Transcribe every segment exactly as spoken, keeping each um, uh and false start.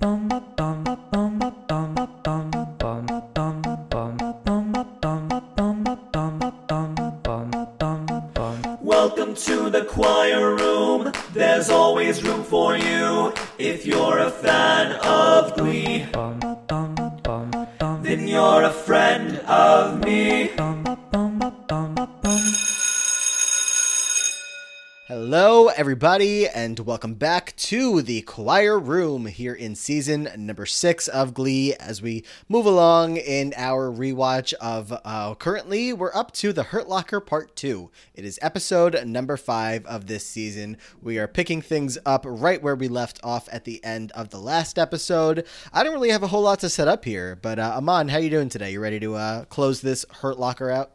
Welcome to the choir room. There's always room for you if you're a fan of Glee. Then you're a friend of me. Hello, everybody, and welcome back to the Choir Room here in season number six of Glee as we move along in our rewatch of, uh, currently, we're up to The Hurt Locker Part two. It is episode number five of this season. We are picking things up right where we left off at the end of the last episode. I don't really have a whole lot to set up here, but uh, Amon, how you doing today? You ready to uh, close this Hurt Locker out?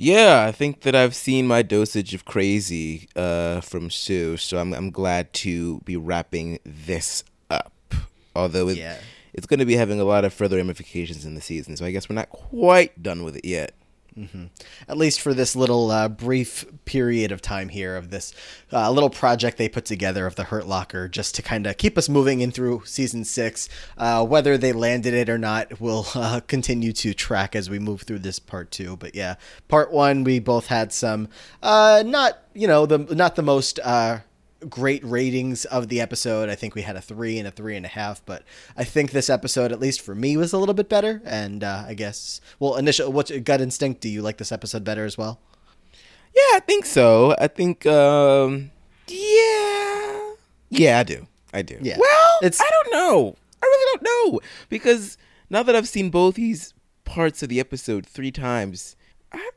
Yeah, I think that I've seen my dosage of crazy uh, from Sue, so I'm I'm glad to be wrapping this up. Although it, yeah. it's going to be having a lot of further ramifications in the season, so I guess we're not quite done with it yet. Mm-hmm. At least for this little uh, brief period of time here of this uh, little project they put together of the Hurt Locker just to kind of keep us moving in through season six. Uh, whether they landed it or not, we'll uh, continue to track as we move through this part two. But yeah, part one, we both had some uh, not, you know, the not the most uh, great ratings of the episode. I think we had a three and a three and a half, but I think this episode, at least for me, was a little bit better. And uh, I guess, well, initial, what's your gut instinct? Do you like this episode better as well? Yeah, I think so. I think, um, yeah, yeah, I do. I do. Yeah. Well, it's, I don't know. I really don't know, because now that I've seen both these parts of the episode three times, I,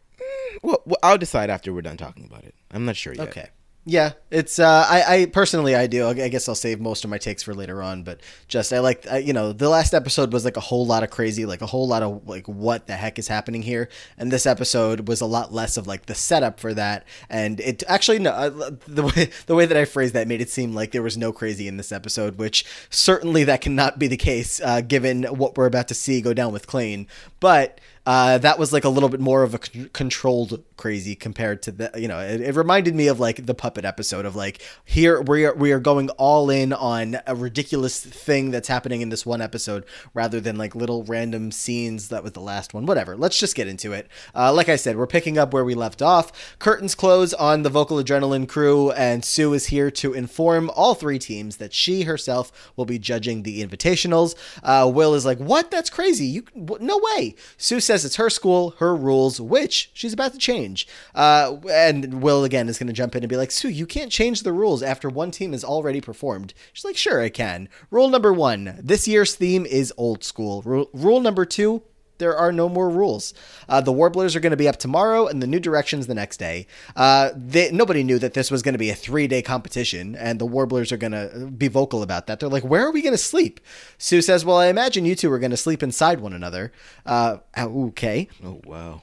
well, I'll decide after we're done talking about it. I'm not sure yet. Okay. Yeah, it's, uh, I, I personally, I do. I guess I'll save most of my takes for later on, but just, I like, I, you know, the last episode was like a whole lot of crazy, like a whole lot of like, what the heck is happening here? And this episode was a lot less of like the setup for that. And it actually, no, I, the way, the way that I phrased that made it seem like there was no crazy in this episode, which certainly that cannot be the case, uh, given what we're about to see go down with Klaine. But Uh, that was like a little bit more of a c- controlled crazy compared to the, you know, it, it reminded me of like the puppet episode of like, here we are, we are going all in on a ridiculous thing that's happening in this one episode rather than like little random scenes that was the last one, whatever. Let's just get into it. Uh, like I said, we're picking up where we left off. Curtains close on the Vocal Adrenaline crew, and Sue is here to inform all three teams that she herself will be judging the invitationals. Uh, Will is like, what? That's crazy. You, no way. Sue says says it's her school, her rules, which she's about to change. Uh, and Will, again, is going to jump in and be like, Sue, you can't change the rules after one team has already performed. She's like, sure, I can. Rule number one, this year's theme is old school. Rule, rule number two, there are no more rules. Uh, the Warblers are going to be up tomorrow and the New Directions the next day. Uh, they, nobody knew that this was going to be a three-day competition, and the Warblers are going to be vocal about that. They're like, where are we going to sleep? Sue says, well, I imagine you two are going to sleep inside one another. Uh, okay. Oh, wow.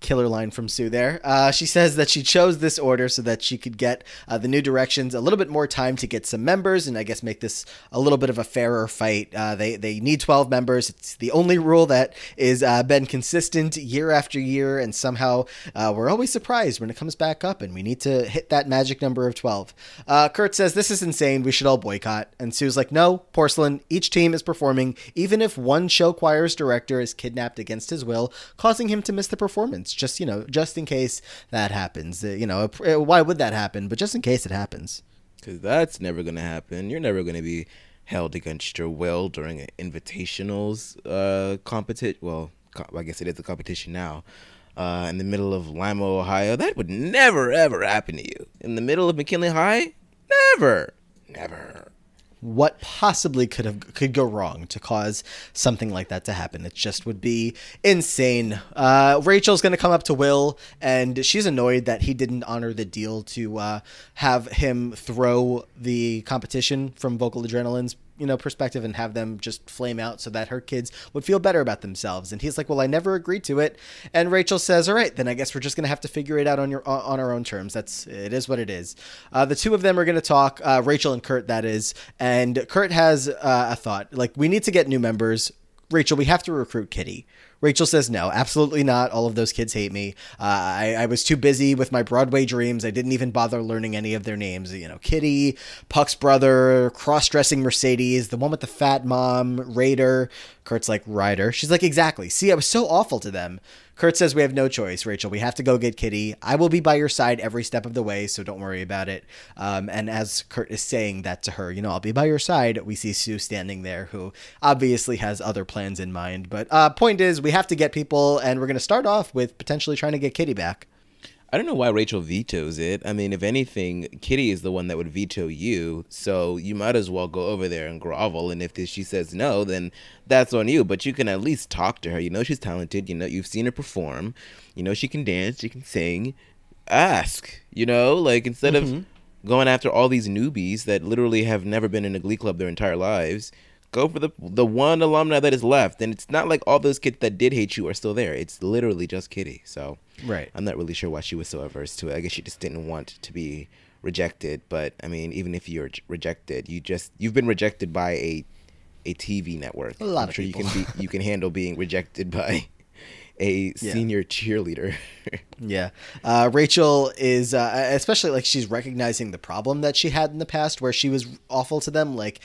Killer line from Sue there. Uh, she says that she chose this order so that she could get uh, the New Directions a little bit more time to get some members and I guess make this a little bit of a fairer fight. Uh, they they need twelve members. It's the only rule that is uh, been consistent year after year, and somehow uh, we're always surprised when it comes back up and we need to hit that magic number of twelve. Uh, Kurt says, this is insane. We should all boycott. And Sue's like, no, Porcelain, each team is performing even if one show choir's director is kidnapped against his will, causing him to miss the performance. Just, you know, just in case that happens, you know, why would that happen? But just in case it happens. Because that's never going to happen. You're never going to be held against your will during an invitationals uh, competition. Well, I guess it is a competition now. Uh, in the middle of Lima, Ohio, that would never, ever happen to you. In the middle of McKinley High, never, never. What possibly could have could go wrong to cause something like that to happen? It just would be insane. Uh, Rachel's going to come up to Will, and she's annoyed that he didn't honor the deal to uh, have him throw the competition from Vocal Adrenaline's, you know, perspective and have them just flame out so that her kids would feel better about themselves. And he's like, well, I never agreed to it. And Rachel says, all right, then I guess we're just going to have to figure it out on your, on our own terms. That's, it is what it is. Uh, the two of them are going to talk, uh, Rachel and Kurt, that is. And Kurt has uh, a thought, like, we need to get new members. Rachel, we have to recruit Kitty. Rachel says, no, absolutely not. All of those kids hate me. Uh, I, I was too busy with my Broadway dreams. I didn't even bother learning any of their names. You know, Kitty, Puck's brother, cross-dressing Mercedes, the one with the fat mom, Raider. Kurt's like, Ryder. She's like, exactly. See, I was so awful to them. Kurt says, we have no choice, Rachel. We have to go get Kitty. I will be by your side every step of the way, so don't worry about it. Um, and as Kurt is saying that to her, you know, I'll be by your side, we see Sue standing there, who obviously has other plans in mind. But uh, point is, we have to get people, and we're going to start off with potentially trying to get Kitty back. I don't know why Rachel vetoes it. I mean, if anything, Kitty is the one that would veto you, so you might as well go over there and grovel. And if she says no, then that's on you. But you can at least talk to her. You know she's talented. You know you've seen her perform. You know she can dance. She can sing. Ask. You know, like instead mm-hmm. of going after all these newbies that literally have never been in a glee club their entire lives, go for the the one alumna that is left. And it's not like all those kids that did hate you are still there. It's literally just Kitty. So. Right. I'm not really sure why she was so averse to it. I guess she just didn't want to be rejected. But I mean, even if you're rejected, you just you've been rejected by a a T V network. A lot I'm of sure people. You can be, you can handle being rejected by a yeah. senior cheerleader. yeah. Uh, Rachel is, uh, especially like she's recognizing the problem that she had in the past where she was awful to them. Like,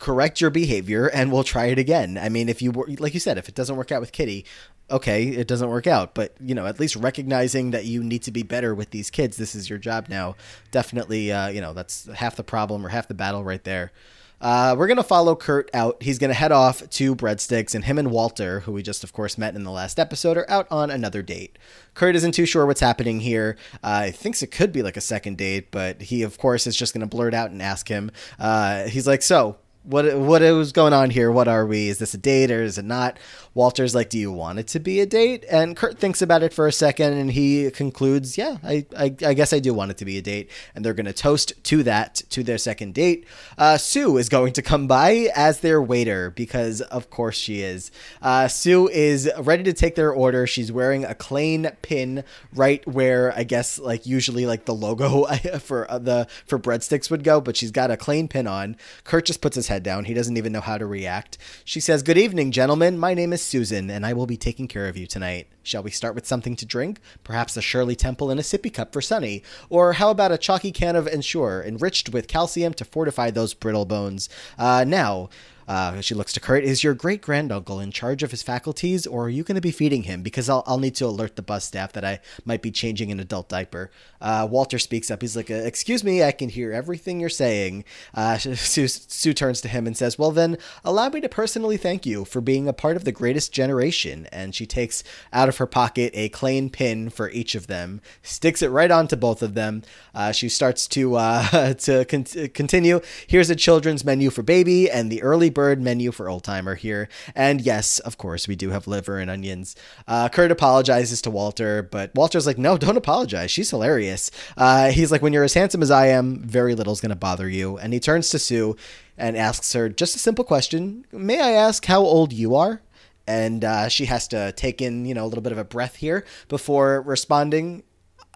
correct your behavior and we'll try it again. I mean, if you were, like you said, if it doesn't work out with Kitty, okay, it doesn't work out, but you know, at least recognizing that you need to be better with these kids. This is your job now. Definitely, uh, you know, that's half the problem or half the battle right there. Uh, we're going to follow Kurt out. He's going to head off to Breadsticks, and him and Walter, who we just, of course, met in the last episode, are out on another date. Kurt isn't too sure what's happening here. Uh, he thinks it could be like a second date, but he, of course, is just going to blurt out and ask him. Uh, he's like, so... What what is going on here? What are we? Is this a date or is it not? Walter's like, do you want it to be a date? And Kurt thinks about it for a second and he concludes, yeah, I I, I guess I do want it to be a date. And they're going to toast to that, to their second date. Uh, Sue is going to come by as their waiter because, of course, she is. Uh, Sue is ready to take their order. She's wearing a Klaine pin right where, I guess, like usually like the logo for the for Breadsticks would go. But she's got a Klaine pin on. Kurt just puts his head down. He doesn't even know how to react. She says, good evening, gentlemen. My name is Susan, and I will be taking care of you tonight. Shall we start with something to drink? Perhaps a Shirley Temple in a sippy cup for Sunny. Or how about a chalky can of Ensure, enriched with calcium to fortify those brittle bones? Uh, now... Uh, she looks to Kurt. Is your great granduncle in charge of his faculties, or are you going to be feeding him? Because I'll I'll need to alert the bus staff that I might be changing an adult diaper. Uh, Walter speaks up. He's like, excuse me, I can hear everything you're saying. Uh, Sue, Sue turns to him and says, well, then allow me to personally thank you for being a part of the greatest generation. And she takes out of her pocket a Klaine pin for each of them, sticks it right onto both of them. Uh, she starts to uh, to con- continue. Here's a children's menu for baby and the early bird menu for old timer here, and yes, of course, we do have liver and onions. uh Kurt apologizes to Walter, but Walter's like, no, don't apologize, she's hilarious. Uh he's like, when you're as handsome as I am, very little's gonna bother you. And he turns to Sue and asks her just a simple question. May I ask how old you are? And uh she has to take in, you know, a little bit of a breath here before responding,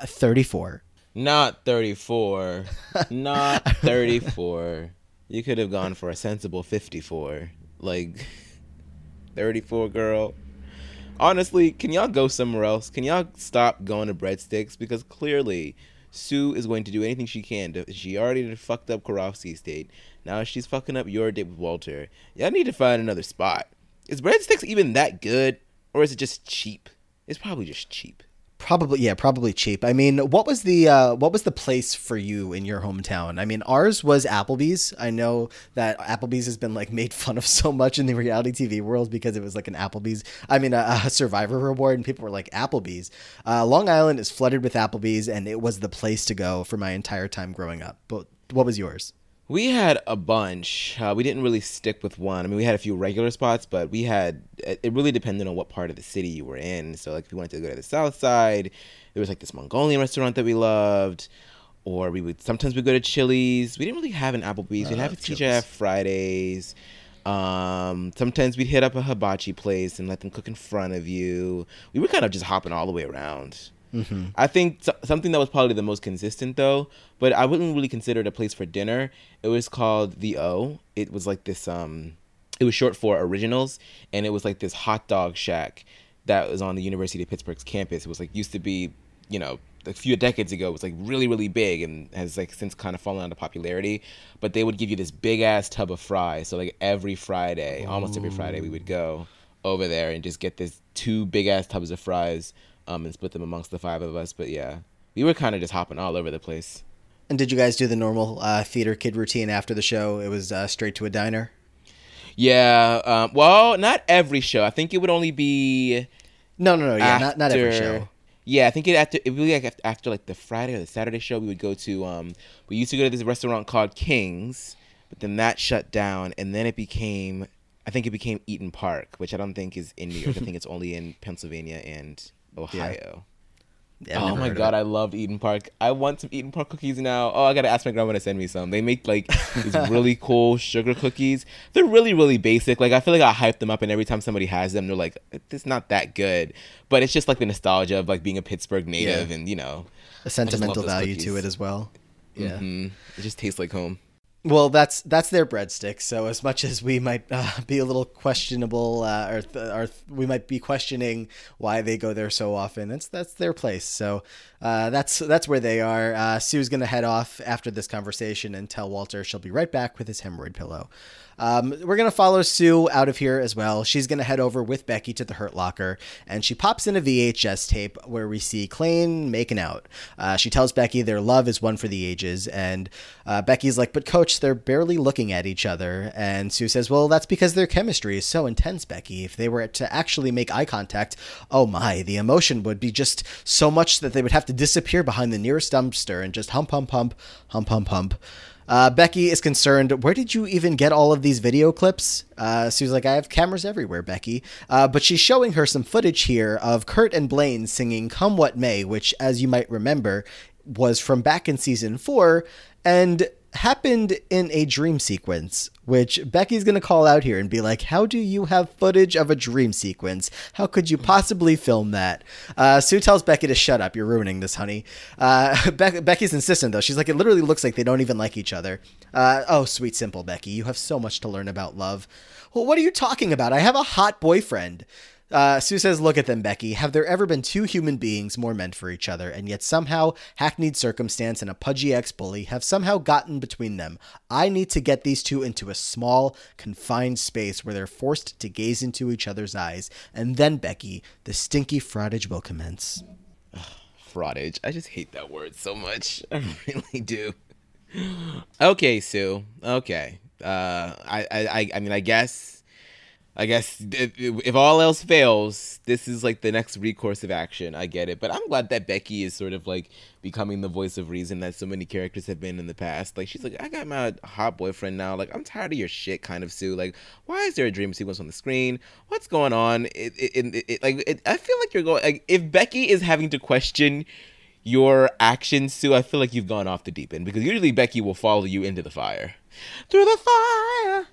thirty-four. Not thirty-four. Not thirty-four. You could have gone for a sensible fifty-four, like thirty-four, girl. Honestly, can y'all go somewhere else? Can y'all stop going to Breadsticks? Because clearly, Sue is going to do anything she can. To, she already fucked up Karofsky's date. Now she's fucking up your date with Walter. Y'all need to find another spot. Is Breadsticks even that good, or is it just cheap? It's probably just cheap. Probably, yeah, probably cheap. I mean, what was the uh, what was the place for you in your hometown? I mean, ours was Applebee's. I know that Applebee's has been like made fun of so much in the reality T V world because it was like an Applebee's. I mean, a, a Survivor reward, and people were like, Applebee's. Uh, Long Island is flooded with Applebee's, and it was the place to go for my entire time growing up. But what was yours? We had a bunch. Uh, we didn't really stick with one. I mean, we had a few regular spots, but we had, it really depended on what part of the city you were in. So, like, if you wanted to go to the south side, there was, like, this Mongolian restaurant that we loved. Or we would, sometimes we'd go to Chili's. We didn't really have an Applebee's. We'd have a T G I F Fridays. Um, sometimes we'd hit up a hibachi place and let them cook in front of you. We were kind of just hopping all the way around. Mm-hmm. I think t- something that was probably the most consistent, though, but I wouldn't really consider it a place for dinner. It was called The O. It was like this, um, it was short for Originals, and it was like this hot dog shack that was on the University of Pittsburgh's campus. It was like used to be, you know, a few decades ago, it was like really, really big and has like since kind of fallen out of popularity. But they would give you this big ass tub of fries. So like every Friday, Ooh. almost every Friday, we would go over there and just get this two big ass tubs of fries um, and split them amongst the five of us. But yeah, we were kind of just hopping all over the place. And did you guys do the normal uh, theater kid routine after the show? It was uh, straight to a diner? Yeah. Um, well, not every show. I think it would only be... No, no, no. Yeah, after... not, not every show. Yeah, I think it after it would be like after like the Friday or the Saturday show, we would go to um we used to go to this restaurant called King's, but then that shut down, and then it became I think it became Eat'n Park, which I don't think is in New York. I think it's only in Pennsylvania and Ohio. Yeah. Yeah, oh my god, I loved Eat'n Park. I want some Eat'n Park cookies now. Oh, I gotta ask my grandma to send me some. They make like these really cool sugar cookies. They're really, really basic. Like I feel like I hype them up, and every time somebody has them, they're like, "It's not that good," but it's just like the nostalgia of like being a Pittsburgh native, yeah. and you know, a sentimental value cookies. To it as well. Yeah, mm-hmm. It just tastes like home. Well, that's that's their breadsticks. So as much as we might uh, be a little questionable, uh, or, th- or th- we might be questioning why they go there so often, that's that's their place. So uh, that's that's where they are. Uh, Sue's gonna head off after this conversation and tell Walter she'll be right back with his hemorrhoid pillow. Um, we're going to follow Sue out of here as well. She's going to head over with Becky to the Hurt Locker, and she pops in a V H S tape where we see Klaine making out. Uh, she tells Becky their love is one for the ages, and uh, Becky's like, but coach, they're barely looking at each other. And Sue says, well, that's because their chemistry is so intense, Becky. If they were to actually make eye contact, oh my, the emotion would be just so much that they would have to disappear behind the nearest dumpster and just hump, hump, hump, hump, hump, hump. Uh, Becky is concerned. Where did you even get all of these video clips? Uh, Sue's like, I have cameras everywhere, Becky. Uh, but she's showing her some footage here of Kurt and Blaine singing Come What May, which, as you might remember, was from back in season four and happened in a dream sequence, which Becky's going to call out here and be like, how do you have footage of a dream sequence? How could you possibly film that? Uh, Sue tells Becky to shut up. You're ruining this, honey. Uh, Be- Becky's insistent, though. She's like, it literally looks like they don't even like each other. Uh, oh, sweet, simple Becky. You have so much to learn about love. Well, what are you talking about? I have a hot boyfriend. Uh, Sue says, look at them, Becky. Have there ever been two human beings more meant for each other? And yet somehow hackneyed circumstance and a pudgy ex-bully have somehow gotten between them. I need to get these two into a small, confined space where they're forced to gaze into each other's eyes. And then, Becky, the stinky frottage will commence. Frottage. I just hate that word so much. I really do. Okay, Sue. Okay. Uh, I, I, I mean, I guess... I guess if, if all else fails, this is like the next recourse of action. I get it. But I'm glad that Becky is sort of like becoming the voice of reason that so many characters have been in the past. Like she's like, I got my hot boyfriend now. Like I'm tired of your shit kind of Sue. Like why is there a dream sequence on the screen? What's going on? It, it, it, it, like it, I feel like you're going like, if Becky is having to question your actions, Sue, I feel like you've gone off the deep end because usually Becky will follow you into the fire. Through the fire.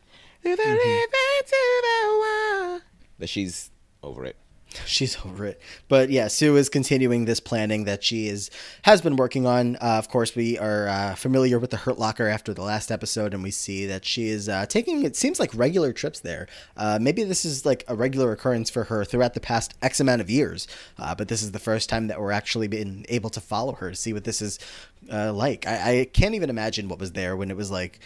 To the river, to the wall. But she's over it. She's over it. But yeah, Sue is continuing this planning that she is has been working on. Uh, of course, we are uh, familiar with the Hurt Locker after the last episode, and we see that she is uh, taking, it seems like, regular trips there. Uh, maybe this is like a regular occurrence for her throughout the past X amount of years, uh, but this is the first time that we're actually been able to follow her to see what this is uh, like. I, I can't even imagine what was there when it was like,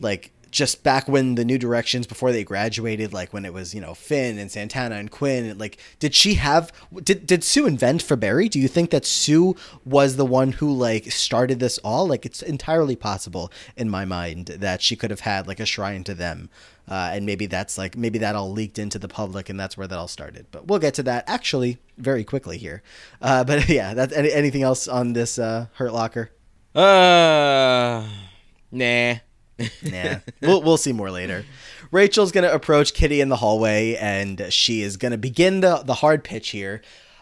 like, just back when the New Directions, before they graduated, like when it was, you know, Finn and Santana and Quinn, and like, did she have, did, did Sue invent Faberry? Do you think that Sue was the one who like started this all? Like it's entirely possible in my mind that she could have had like a shrine to them. Uh, and maybe that's like, maybe that all leaked into the public and that's where that all started, but we'll get to that actually very quickly here. Uh, but yeah, that's any, anything else on this, uh, Hurt Locker? Uh, nah. Nah, we'll, we'll see more later. Rachel's going to approach Kitty in the hallway, and she is going to begin the, the hard pitch here.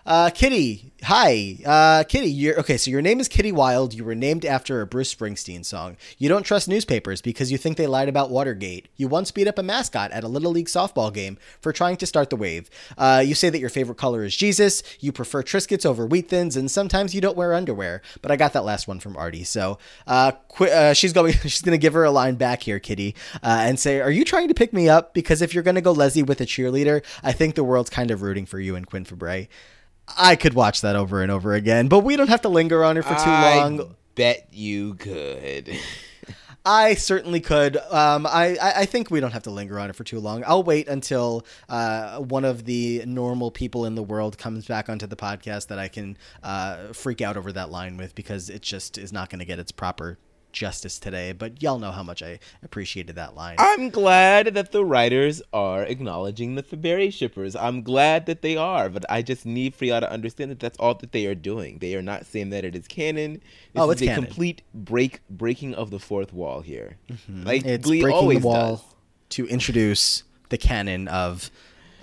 Uh, Kitty, hi. Uh, Kitty, you're okay. So your name is Kitty Wilde. You were named after a Bruce Springsteen song. You don't trust newspapers because you think they lied about Watergate. You once beat up a mascot at a Little League softball game for trying to start the wave. Uh, you say that your favorite color is Jesus. You prefer Triscuits over Wheat Thins, and sometimes you don't wear underwear. But I got that last one from Artie. So uh, qu- uh, she's going. She's going to give her a line back here, Kitty, uh, and say, "Are you trying to pick me up? Because if you're going to go Leslie with a cheerleader, I think the world's kind of rooting for you and Quinn Fabre." I could watch that over and over again, but we don't have to linger on her for too I long. I bet you could. I certainly could. Um, I, I think we don't have to linger on it for too long. I'll wait until uh, one of the normal people in the world comes back onto the podcast that I can uh, freak out over that line with, because it just is not going to get its proper justice today. But y'all know how much I appreciated that line. I'm glad that the writers are acknowledging the Faberry shippers. I'm glad that they are, but I just need for y'all to understand that that's all that they are doing. They are not saying that it is canon. This oh, it's is a canon. Complete break breaking of the fourth wall here. Mm-hmm. Like it's Glee breaking always the wall does. To introduce the canon of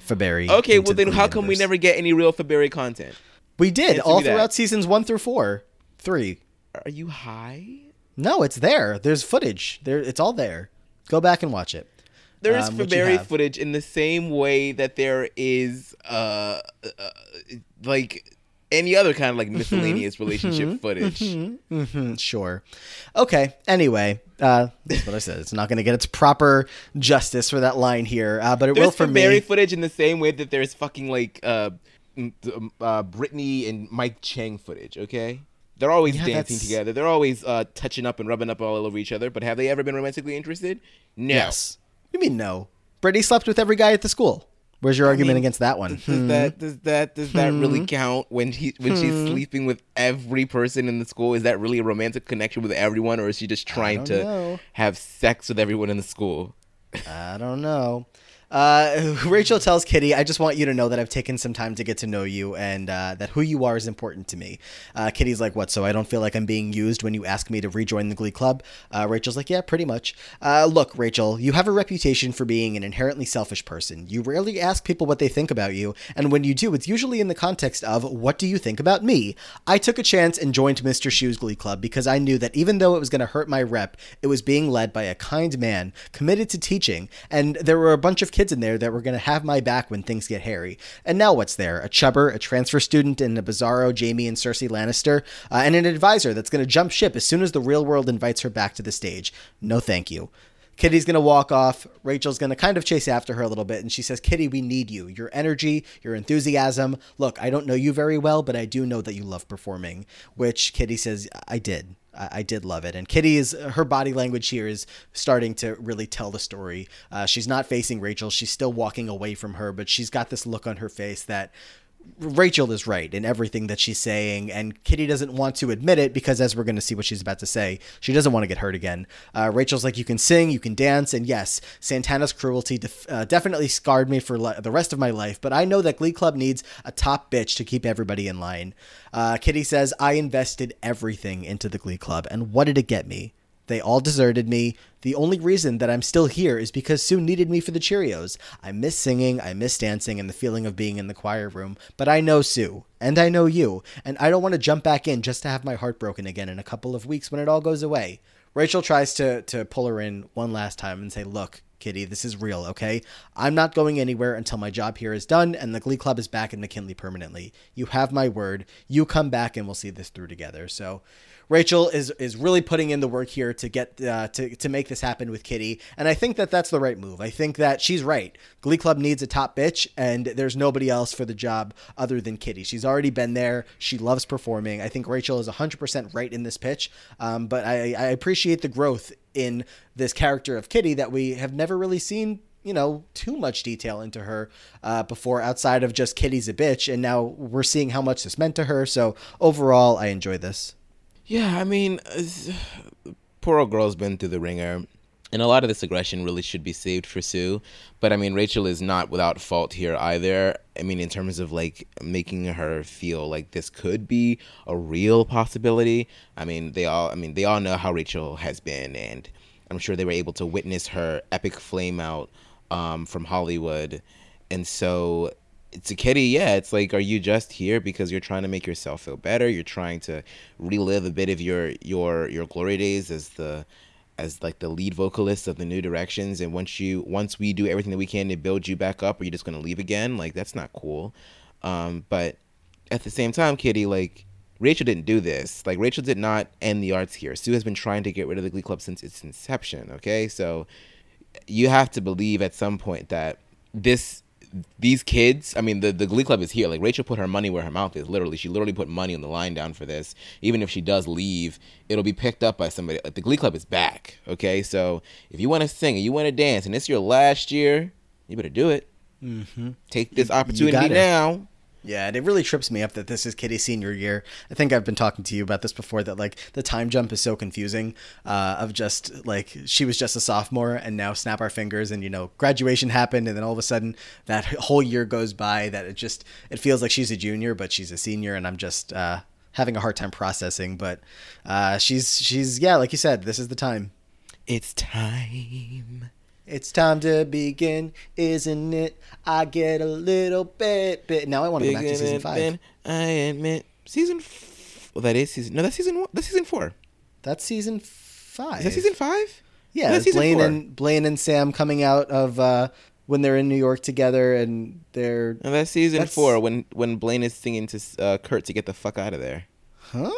Faberry. Okay, well then, the how universe. Come we never get any real Faberry content? We did all throughout that. Seasons one through four, three. Are you high? No, it's there. There's footage. There, it's all there. Go back and watch it. There is um, Faberry footage in the same way that there is, uh, uh like any other kind of like miscellaneous mm-hmm. relationship mm-hmm. footage. Mm-hmm. Mm-hmm. Sure. Okay. Anyway, uh, that's what I said. It's not going to get its proper justice for that line here, uh, but it there's will for Faberry me. There's Faberry footage in the same way that there's fucking like uh, uh, Brittany and Mike Chang footage. Okay. They're always yeah, dancing that's... together. They're always uh, touching up and rubbing up all over each other. But have they ever been romantically interested? No. Yes. What do you mean no? Brittany slept with every guy at the school. Where's your I argument mean, against that one? Does hmm. that does that does hmm. that really count when he when hmm. she's sleeping with every person in the school? Is that really a romantic connection with everyone, or is she just trying to know. have sex with everyone in the school? I don't know. Uh, Rachel tells Kitty, I just want you to know that I've taken some time to get to know you and uh, that who you are is important to me. Uh, Kitty's like, what, so I don't feel like I'm being used when you ask me to rejoin the Glee Club? Uh, Rachel's like, yeah, pretty much. Uh, look, Rachel, you have a reputation for being an inherently selfish person. You rarely ask people what they think about you, and when you do, it's usually in the context of, what do you think about me? I took a chance and joined Mister Shue's Glee Club because I knew that even though it was going to hurt my rep, it was being led by a kind man committed to teaching, and there were a bunch of kids in there that were going to have my back when things get hairy. And now what's there? A chubber, a transfer student, and a bizarro Jamie and Cersei Lannister, uh, and an advisor that's going to jump ship as soon as the real world invites her back to the stage. No thank you. Kitty's going to walk off. Rachel's going to kind of chase after her a little bit, and she says, Kitty, we need you. Your energy, your enthusiasm. Look, I don't know you very well, but I do know that you love performing, which Kitty says, I did. I did love it. And Kitty is, her body language here is starting to really tell the story. Uh, she's not facing Rachel. She's still walking away from her, but she's got this look on her face that Rachel is right in everything that she's saying. And Kitty doesn't want to admit it because, as we're going to see what she's about to say, she doesn't want to get hurt again. Uh, Rachel's like, you can sing, you can dance. And yes, Santana's cruelty def- uh, definitely scarred me for le- the rest of my life. But I know that Glee Club needs a top bitch to keep everybody in line. Uh, Kitty says, I invested everything into the Glee Club. And what did it get me? They all deserted me. The only reason that I'm still here is because Sue needed me for the Cheerios. I miss singing, I miss dancing, and the feeling of being in the choir room. But I know Sue, and I know you, and I don't want to jump back in just to have my heart broken again in a couple of weeks when it all goes away. Rachel tries to, to pull her in one last time and say, look, Kitty, this is real, okay? I'm not going anywhere until my job here is done and the Glee Club is back in McKinley permanently. You have my word. You come back and we'll see this through together. So Rachel is is really putting in the work here to get uh, to to make this happen with Kitty, and I think that that's the right move. I think that she's right. Glee Club needs a top bitch, and there's nobody else for the job other than Kitty. She's already been there. She loves performing. I think Rachel is one hundred percent right in this pitch, um, but I, I appreciate the growth in this character of Kitty that we have never really seen, you know, too much detail into her uh, before outside of just Kitty's a bitch, and now we're seeing how much this meant to her. So overall, I enjoy this. Yeah, I mean, poor old girl's been through the ringer, and a lot of this aggression really should be saved for Sue. But, I mean, Rachel is not without fault here either. I mean, in terms of, like, making her feel like this could be a real possibility. I mean, they all I mean, they all know how Rachel has been, and I'm sure they were able to witness her epic flame out um, from Hollywood. And so to Kitty, yeah, it's like, are you just here because you're trying to make yourself feel better? You're trying to relive a bit of your your your glory days as the as like the lead vocalist of the New Directions, and once you once we do everything that we can to build you back up, are you just going to leave again? Like, that's not cool. Um, but at the same time, Kitty, like, Rachel didn't do this. Like, Rachel did not end the arts here. Sue has been trying to get rid of the Glee Club since its inception, okay? So you have to believe at some point that this these kids, I mean, the, the Glee Club is here. Like, Rachel put her money where her mouth is, literally. She literally put money on the line down for this. Even if she does leave, it'll be picked up by somebody. Like, the Glee Club is back, okay? So if you want to sing and you want to dance and it's your last year, you better do it. Mm-hmm. Take this opportunity now. Yeah, and it really trips me up that this is Kitty's senior year. I think I've been talking to you about this before, that, like, the time jump is so confusing uh, of just, like, she was just a sophomore and now snap our fingers and, you know, graduation happened, and then all of a sudden that whole year goes by, that it just, it feels like she's a junior, but she's a senior, and I'm just uh, having a hard time processing. But uh, she's, she's yeah, like you said, this is the time. It's time. It's time to begin, isn't it? I get a little bit, bit. Now I want to go back to season five. Been, I admit, season. F- well, that is season. No, that's season one. That's season four. That's season five. Is that season five? Yeah, no, that's season Blaine four. and Blaine and Sam coming out of uh, when they're in New York together, and they're. No, that's season that's... four. When when Blaine is singing to uh, Kurt to get the fuck out of there. Huh?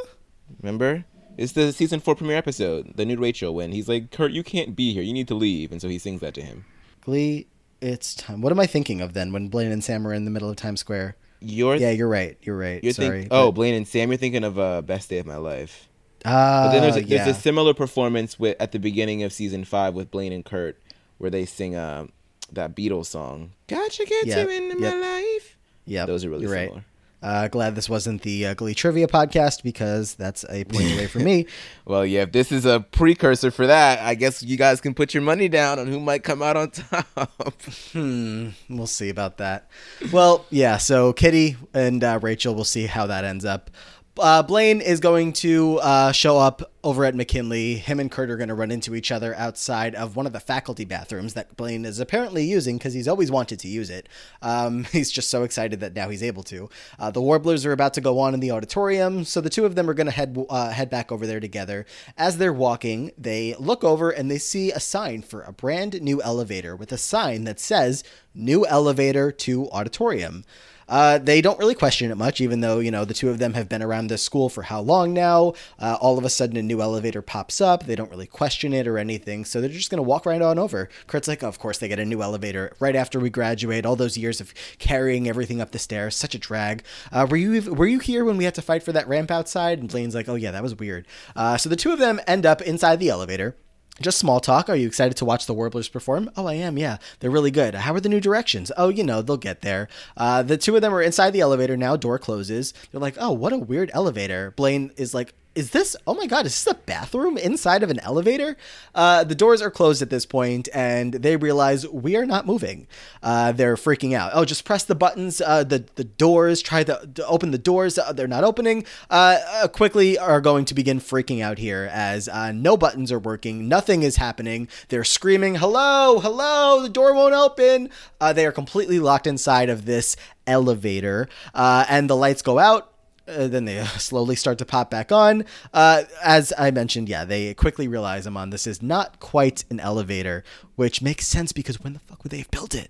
Remember? It's the season four premiere episode, the new Rachel, when he's like, Kurt, you can't be here. You need to leave. And so he sings that to him. Glee, it's time. What am I thinking of then when Blaine and Sam are in the middle of Times Square? You're yeah, you're right. You're right. You're Sorry. Think- oh, Blaine and Sam, you're thinking of uh, Best Day of My Life. Uh, but then there's, a, yeah. there's a similar performance with, at the beginning of season five with Blaine and Kurt, where they sing uh, that Beatles song. Gotcha, get yep. you into yep. my life. Yeah, those are really you're similar. Right. Uh, glad this wasn't the uh, Glee Trivia podcast, because that's a point away for me. Well, yeah, if this is a precursor for that, I guess you guys can put your money down on who might come out on top. hmm, we'll see about that. Well, yeah, so Kitty and uh, Rachel, we'll see how that ends up. Uh, Blaine is going to uh, show up over at McKinley. Him and Kurt are going to run into each other outside of one of the faculty bathrooms that Blaine is apparently using because he's always wanted to use it. Um, he's just so excited that now he's able to. Uh, the Warblers are about to go on in the auditorium, so the two of them are going to head uh, head back over there together. As they're walking, they look over and they see a sign for a brand new elevator with a sign that says "New Elevator to Auditorium." Uh, they don't really question it much, even though, you know, the two of them have been around this school for how long now. Uh, all of a sudden, a new elevator pops up. They don't really question it or anything, so they're just going to walk right on over. Kurt's like, oh, of course, they get a new elevator right after we graduate. All those years of carrying everything up the stairs, such a drag. Uh, were you were you here when we had to fight for that ramp outside? And Blaine's like, oh, yeah, that was weird. Uh, so the two of them end up inside the elevator. Just small talk. Are you excited to watch the Warblers perform? Oh, I am. Yeah, they're really good. How are the New Directions? Oh, you know, they'll get there. Uh, the two of them are inside the elevator now. Door closes. They're like, oh, what a weird elevator. Blaine is like, is this, oh my God, is this a bathroom inside of an elevator? Uh, the doors are closed at this point, and they realize we are not moving. Uh, they're freaking out. Oh, just press the buttons, uh, the, the doors, try to, to open the doors. Uh, they're not opening. Uh, uh, quickly are going to begin freaking out here as uh, no buttons are working. Nothing is happening. They're screaming, hello, hello, the door won't open. Uh, they are completely locked inside of this elevator, uh, and the lights go out. Uh, then they uh, slowly start to pop back on. Uh, as I mentioned, yeah, they quickly realize, Amon, this is not quite an elevator, which makes sense because when the fuck would they have built it?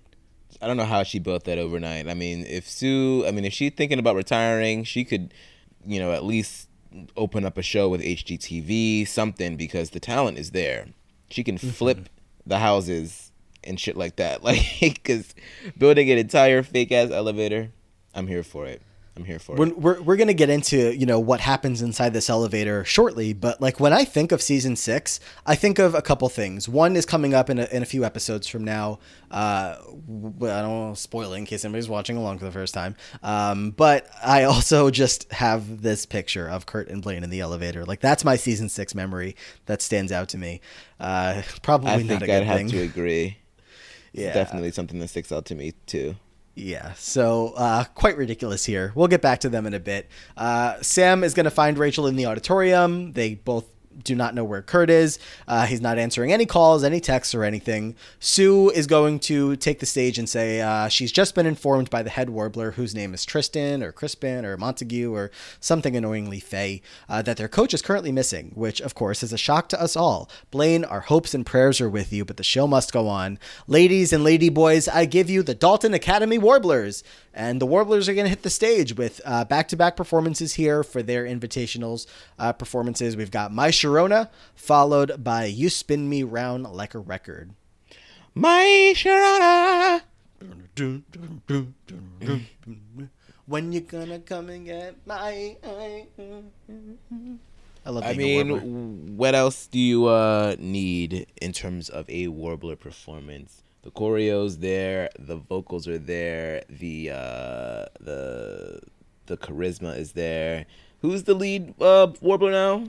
I don't know how she built that overnight. I mean, if Sue, I mean, if she's thinking about retiring, she could, you know, at least open up a show with H G T V, something, because the talent is there. She can mm-hmm. flip the houses and shit like that. Like, because building an entire fake-ass elevator, I'm here for it. I'm here for when, it. We're we're gonna get into, you know, what happens inside this elevator shortly, but like when I think of season six, I think of a couple things. One is coming up in a, in a few episodes from now. Uh, I don't want to spoil it in case anybody's watching along for the first time. Um, but I also just have this picture of Kurt and Blaine in the elevator. Like that's my season six memory that stands out to me. Uh, probably I not think a good I'd thing. Have to agree. Yeah, it's definitely something that sticks out to me too. Yeah, so uh, quite ridiculous here. We'll get back to them in a bit. Uh, Sam is going to find Rachel in the auditorium. They both do not know where Kurt is. Uh, he's not answering any calls, any texts, or anything. Sue is going to take the stage and say uh, she's just been informed by the head warbler, whose name is Tristan or Crispin or Montague or something annoyingly fey, uh, that their coach is currently missing, which, of course, is a shock to us all. Blaine, our hopes and prayers are with you, but the show must go on. Ladies and lady boys, I give you the Dalton Academy Warblers. And the Warblers are going to hit the stage with uh, back-to-back performances here for their invitationals uh, performances. We've got My Sharona, followed by You Spin Me Round Like a Record. My Sharona. When you gonna come and get my... I love. I mean, what else do you uh, need in terms of a Warbler performance? The choreo's there, the vocals are there, the uh, the the charisma is there. Who's the lead uh, warbler now?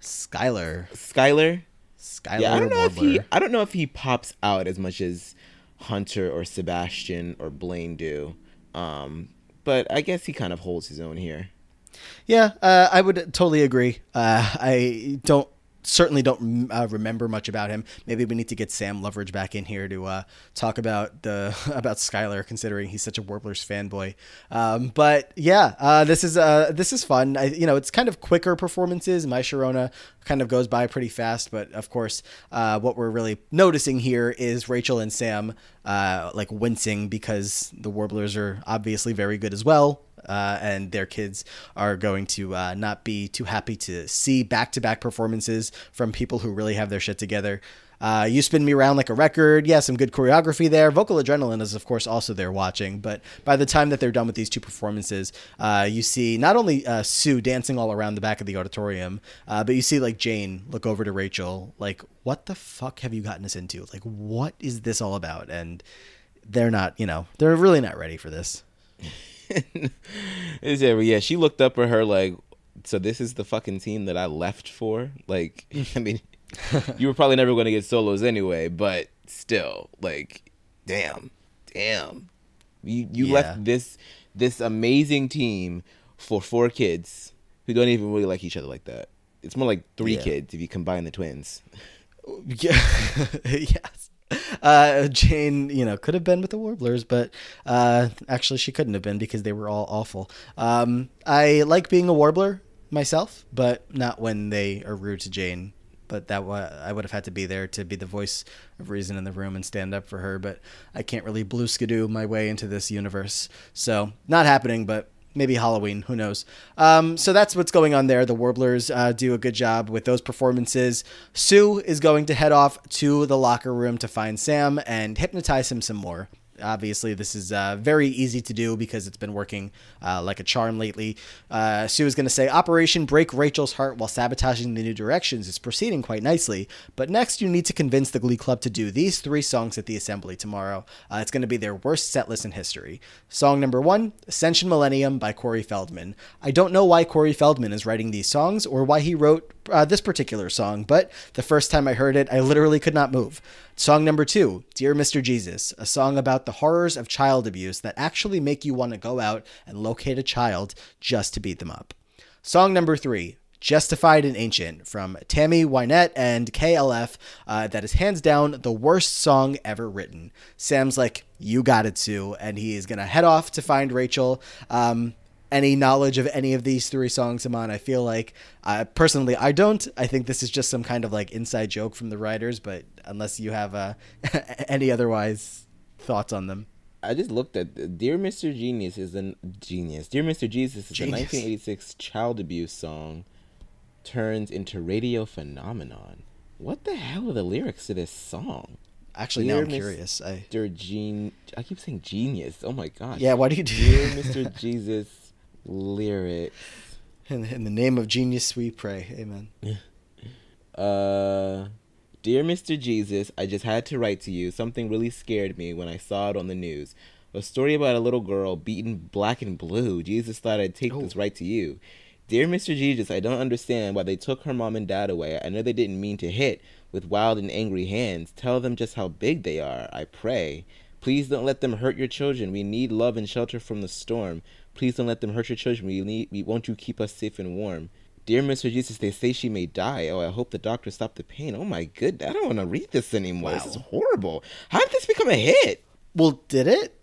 Skylar. Skylar. Skylar. Yeah, I don't know warbler. if he. I don't know if he pops out as much as Hunter or Sebastian or Blaine do. Um, but I guess he kind of holds his own here. Yeah, uh, I would totally agree. Uh, I don't. Certainly don't uh, remember much about him. Maybe we need to get Sam Loveridge back in here to uh, talk about the about Skylar, considering he's such a Warblers fanboy. Um, but yeah, uh, this is uh, this is fun. I, you know, it's kind of quicker performances. My Sharona kind of goes by pretty fast, but of course, uh, what we're really noticing here is Rachel and Sam uh, like wincing because the Warblers are obviously very good as well. Uh, and their kids are going to uh, not be too happy to see back-to-back performances from people who really have their shit together. Uh, You Spin Me Round Like a Record. Yeah, some good choreography there. Vocal Adrenaline is, of course, also there watching. But by the time that they're done with these two performances, uh, you see not only uh, Sue dancing all around the back of the auditorium, uh, but you see like Jane look over to Rachel like, what the fuck have you gotten us into? Like, what is this all about? And they're not, you know, they're really not ready for this. Yeah, she looked up at her like, so this is the fucking team that I left for? Like, I mean, you were probably never going to get solos anyway, but still, like, damn, damn. You you yeah. left this this amazing team for four kids who don't even really like each other like that. It's more like three yeah. kids if you combine the twins. Yeah. Yes. Uh, Jane, you know, could have been with the Warblers, but uh, actually she couldn't have been because they were all awful. Um, I like being a Warbler myself, but not when they are rude to Jane. But that w- I would have had to be there to be the voice of reason in the room and stand up for her. But I can't really blue skidoo my way into this universe, so not happening. But maybe Halloween, who knows? Um, so that's what's going on there. The Warblers uh, do a good job with those performances. Sue is going to head off to the locker room to find Sam and hypnotize him some more. Obviously, this is uh, very easy to do because it's been working uh, like a charm lately. Uh, Sue is going to say, Operation Break Rachel's Heart While Sabotaging the New Directions is proceeding quite nicely. But next, you need to convince the Glee Club to do these three songs at the assembly tomorrow. Uh, it's going to be their worst set list in history. Song number one, Ascension Millennium by Corey Feldman. I don't know why Corey Feldman is writing these songs or why he wrote uh, this particular song, but the first time I heard it, I literally could not move. Song number two, Dear Mister Jesus, a song about the horrors of child abuse that actually make you want to go out and locate a child just to beat them up. Song number three, Justified and Ancient from Tammy Wynette and K L F, uh, that is hands down the worst song ever written. Sam's like, you got it, Sue, and he is going to head off to find Rachel. Um, any knowledge of any of these three songs, Amon, I feel like, uh, personally, I don't. I think this is just some kind of like inside joke from the writers, but unless you have uh, any otherwise thoughts on them. I just looked at Dear Mister Genius is an genius. Dear Mister Jesus is genius. A nineteen eighty-six child abuse song turns into radio phenomenon. What the hell are the lyrics to this song? Actually, Dear now I'm Mister curious. I... Dear Gen- I keep saying genius. Oh my God. Yeah, why do you do Dear Mister Jesus lyrics. In, in the name of genius we pray. Amen. Uh, Dear Mister Jesus, I just had to write to you. Something really scared me when I saw it on the news. A story about a little girl beaten black and blue. Jesus thought I'd take oh. this right to you. Dear Mister Jesus, I don't understand why they took her mom and dad away. I know they didn't mean to hit with wild and angry hands. Tell them just how big they are, I pray. Please don't let them hurt your children. We need love and shelter from the storm. Please don't let them hurt your children. We need. We, won't you keep us safe and warm? Dear Mister Jesus, they say she may die. Oh, I hope the doctor stopped the pain. Oh, my goodness. I don't want to read this anymore. Wow. This is horrible. How did this become a hit? Well, did it?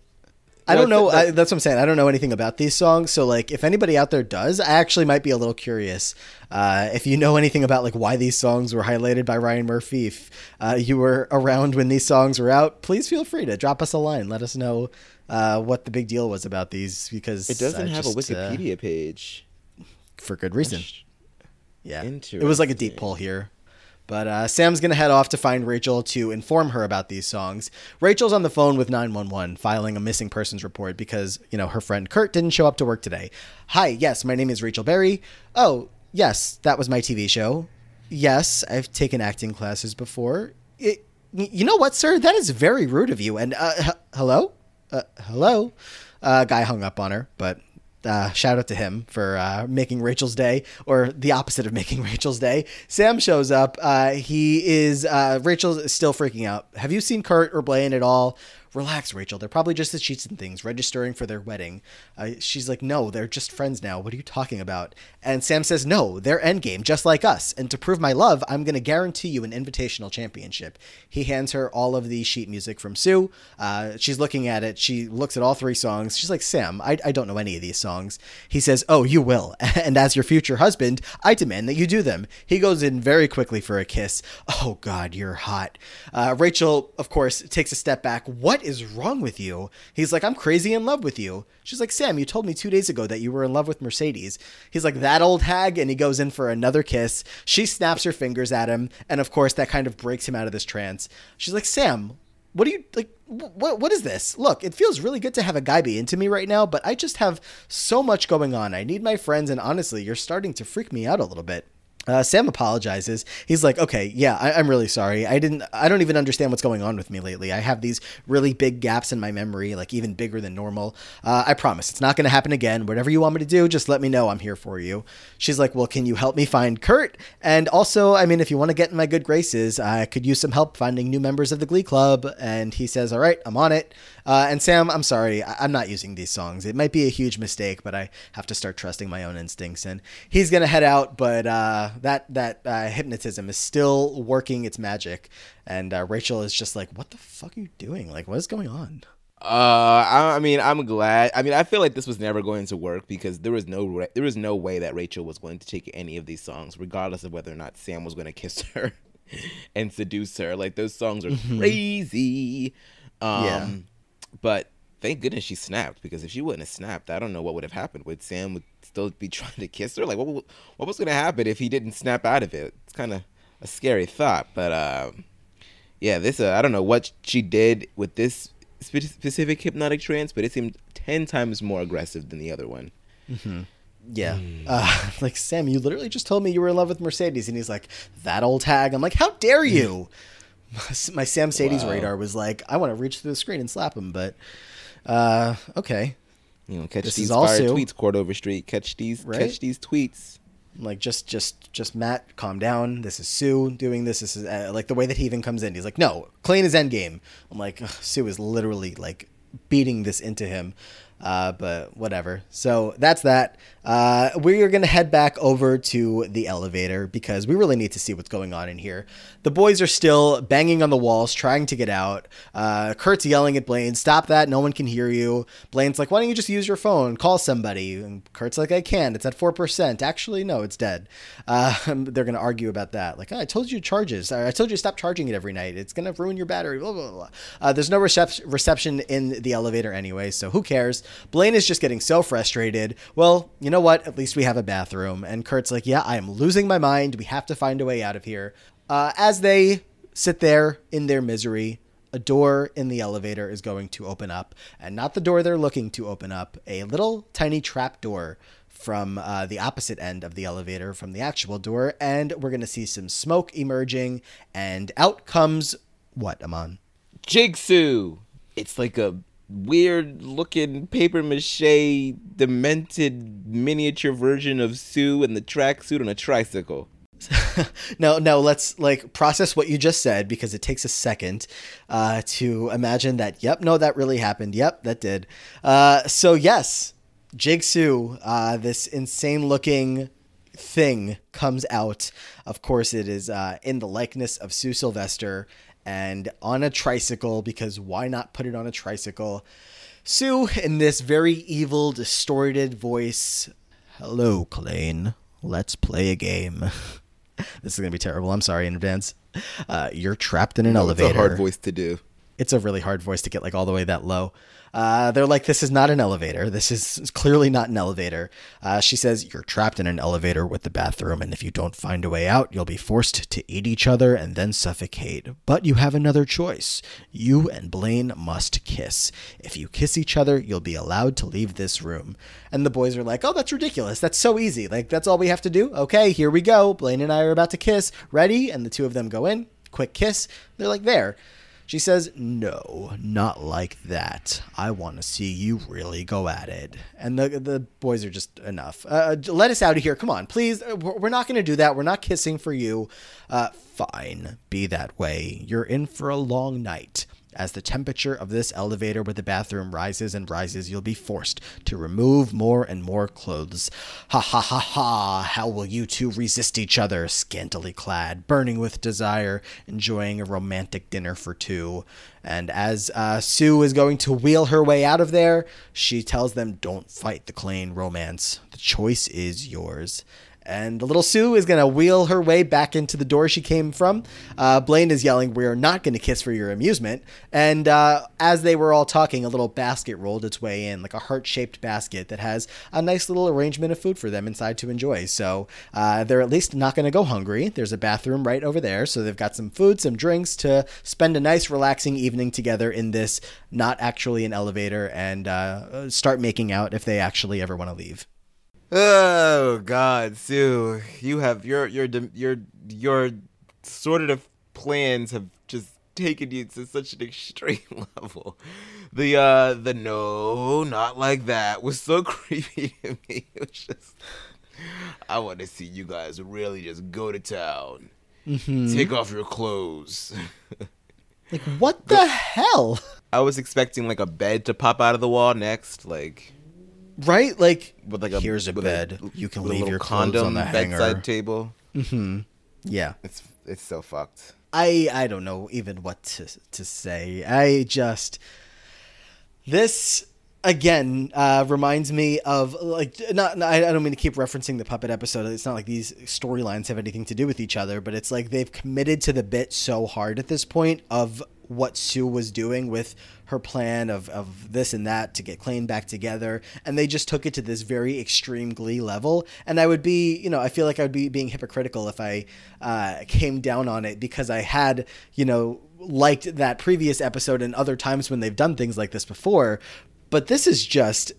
I well, don't know. The, the, I, that's what I'm saying. I don't know anything about these songs. So, like, if anybody out there does, I actually might be a little curious. Uh, if you know anything about, like, why these songs were highlighted by Ryan Murphy, if uh, you were around when these songs were out, please feel free to drop us a line. Let us know uh, what the big deal was about these, because it doesn't I have just, a Wikipedia uh, page. For good reason. Gosh. Yeah. It was like a deep pull here. But uh, Sam's going to head off to find Rachel to inform her about these songs. Rachel's on the phone with nine one one filing a missing persons report because, you know, her friend Kurt didn't show up to work today. Hi, yes, my name is Rachel Berry. Oh, yes, that was my T V show. Yes, I've taken acting classes before. It, you know what, sir? That is very rude of you. And uh, h- hello? Uh, hello? Uh, guy hung up on her, but... Uh, shout out to him for uh, making Rachel's day, or the opposite of making Rachel's day. Sam shows up. Uh, he is uh, Rachel's still freaking out. Have you seen Kurt or Blaine at all? Relax, Rachel. They're probably just the sheets and things registering for their wedding. Uh, she's like, no, they're just friends now. What are you talking about? And Sam says, no, they're endgame, just like us. And to prove my love, I'm going to guarantee you an invitational championship. He hands her all of the sheet music from Sue. Uh, she's looking at it. She looks at all three songs. She's like, Sam, I, I don't know any of these songs. He says, oh, you will. And as your future husband, I demand that you do them. He goes in very quickly for a kiss. Oh, God, you're hot. Uh, Rachel, of course, takes a step back. What? What is wrong with you? He's like, I'm crazy in love with you. She's like, Sam, you told me two days ago that you were in love with Mercedes. He's like, that old hag. And he goes in for another kiss. She snaps her fingers at him. And of course, that kind of breaks him out of this trance. She's like, Sam, what do you like? What what is this? Look, it feels really good to have a guy be into me right now, but I just have so much going on. I need my friends. And honestly, you're starting to freak me out a little bit. Uh, Sam apologizes. He's like, okay, yeah, I, I'm really sorry. I didn't, I don't even understand what's going on with me lately. I have these really big gaps in my memory, like even bigger than normal. Uh, I promise it's not going to happen again. Whatever you want me to do, just let me know. I'm here for you. She's like, well, can you help me find Kurt? And also, I mean, if you want to get in my good graces, I could use some help finding new members of the Glee Club. And he says, all right, I'm on it. Uh, and Sam, I'm sorry, I- I'm not using these songs. It might be a huge mistake, but I have to start trusting my own instincts. And he's going to head out, but, uh, that that uh, hypnotism is still working its magic, and uh, Rachel is just like, what the fuck are you doing? Like, what is going on? Uh, I, I mean, I'm glad. I mean, I feel like this was never going to work because there was no there was no way that Rachel was going to take any of these songs, regardless of whether or not Sam was going to kiss her and seduce her. Like, those songs are mm-hmm. crazy. Um, yeah. But thank goodness she snapped, because if she wouldn't have snapped, I don't know what would have happened. Would Sam would still be trying to kiss her? Like, what what was going to happen if he didn't snap out of it? It's kind of a scary thought. But, uh, yeah, this uh, I don't know what she did with this spe- specific hypnotic trance, but it seemed ten times more aggressive than the other one. Mm-hmm. Yeah. Mm. Uh, like, Sam, you literally just told me you were in love with Mercedes. And he's like, that old hag. I'm like, how dare you? My Sam Sadie's wow. radar was like, I want to reach through the screen and slap him, but... Uh, okay. You know, catch this these fire tweets, Cordover Street. Catch these, right? catch these tweets. Like, just, just, just Matt, calm down. This is Sue doing this. This is uh, like the way that he even comes in. He's like, no, Klaine is endgame. I'm like, ugh, Sue is literally like beating this into him. Uh, but whatever. So that's that. Uh, we are going to head back over to the elevator because we really need to see what's going on in here. The boys are still banging on the walls, trying to get out. Uh, Kurt's yelling at Blaine, stop that. No one can hear you. Blaine's like, why don't you just use your phone? Call somebody. And Kurt's like, I can't. It's at four percent. Actually, no, it's dead. Uh, they're going to argue about that. Like, oh, I told you charges. I told you to stop charging it every night. It's going to ruin your battery. Blah, blah, blah. Uh, there's no recep- reception in the elevator anyway, so who cares? Blaine is just getting so frustrated. Well, you know what? At least we have a bathroom. And Kurt's like, yeah, I am losing my mind. We have to find a way out of here. Uh, as they sit there in their misery, a door in the elevator is going to open up. And not the door they're looking to open up. A little tiny trap door from uh, the opposite end of the elevator from the actual door. And we're going to see some smoke emerging. And out comes what, Amon? Jigsaw. It's like a... weird looking paper mache demented miniature version of Sue in the tracksuit on a tricycle. no, no, let's like process what you just said because it takes a second uh, to imagine that. Yep. No, that really happened. Yep. That did. Uh, so yes, Jigsaw, uh, this insane looking thing comes out. Of course, it is uh, in the likeness of Sue Sylvester and on a tricycle, because why not put it on a tricycle? Sue, in this very evil, distorted voice, "Hello, Klaine. Let's play a game." This is going to be terrible. I'm sorry in advance. Uh, you're trapped in an no, elevator. It's a hard voice to do. It's a really hard voice to get like all the way that low. Uh, they're like, this is not an elevator. This is clearly not an elevator. Uh, she says, "You're trapped in an elevator with the bathroom, and if you don't find a way out, you'll be forced to eat each other and then suffocate. But you have another choice. You and Blaine must kiss. If you kiss each other, you'll be allowed to leave this room." And the boys are like, "Oh, that's ridiculous. That's so easy. Like, that's all we have to do. Okay, here we go. Blaine and I are about to kiss. Ready?" And the two of them go in. Quick kiss. They're like, there. She says, "No, not like that. I want to see you really go at it." And the the boys are just, enough. Uh, let us out of here. Come on, please. We're not going to do that. We're not kissing for you. Uh, fine. Be that way. You're in for a long night. As the temperature of this elevator with the bathroom rises and rises, you'll be forced to remove more and more clothes. Ha ha ha ha! How will you two resist each other, scantily clad, burning with desire, enjoying a romantic dinner for two? And as uh, Sue is going to wheel her way out of there, she tells them, "Don't fight the Klaine romance. The choice is yours." And little Sue is going to wheel her way back into the door she came from. Uh, Blaine is yelling, "We are not going to kiss for your amusement." And uh, as they were all talking, a little basket rolled its way in, like a heart-shaped basket that has a nice little arrangement of food for them inside to enjoy. So uh, they're at least not going to go hungry. There's a bathroom right over there. So they've got some food, some drinks to spend a nice, relaxing evening together in this not actually an elevator, and uh, start making out if they actually ever want to leave. Oh God, Sue! You have your your your your sort of plans have just taken you to such an extreme level. The uh the "no, not like that" was so creepy to me. It was just, I want to see you guys really just go to town, mm-hmm. take off your clothes. Like, what the but, hell? I was expecting like a bed to pop out of the wall next, like. Right, like, with like a, here's a bed. A, you can leave your clothes on the hanger. Bedside table. Mm-hmm. Yeah, it's it's so fucked. I I don't know even what to to say. I just this again uh, reminds me of like not. I don't mean to keep referencing the puppet episode. It's not like these storylines have anything to do with each other, but it's like they've committed to the bit so hard at this point of what Sue was doing with her plan of, of this and that to get Klaine back together. And they just took it to this very extreme glee level. And I would be, you know, I feel like I would be being hypocritical if I uh, came down on it, because I had, you know, liked that previous episode and other times when they've done things like this before. But this is just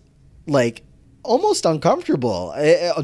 like almost uncomfortable.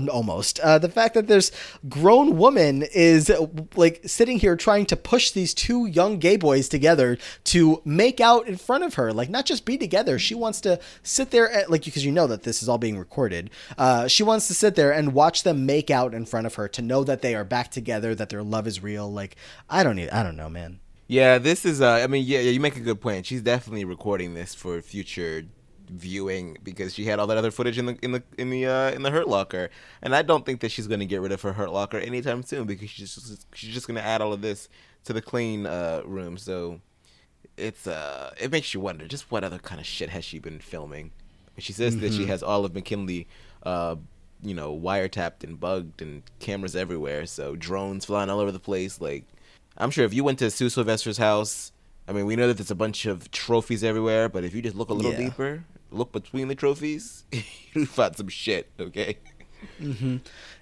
Almost. Uh, the fact that this grown woman is like sitting here trying to push these two young gay boys together to make out in front of her, like not just be together. She wants to sit there at, like, because you know that this is all being recorded. Uh, she wants to sit there and watch them make out in front of her to know that they are back together, that their love is real. Like, I don't need, I don't know, man. Yeah, this is, uh, I mean, yeah, yeah, you make a good point. She's definitely recording this for future viewing, because she had all that other footage in the in the in the uh, in the Hurt Locker, and I don't think that she's going to get rid of her Hurt Locker anytime soon, because she's just, she's just going to add all of this to the Klaine uh, room. So it's uh it makes you wonder just what other kind of shit has she been filming. She says mm-hmm. that she has all of McKinley, uh, you know, wiretapped and bugged, and cameras everywhere, so drones flying all over the place. Like, I'm sure if you went to Sue Sylvester's house, I mean, we know that there's a bunch of trophies everywhere, but if you just look a little yeah. deeper. Look between the trophies, you found some shit, okay? Mm-hmm.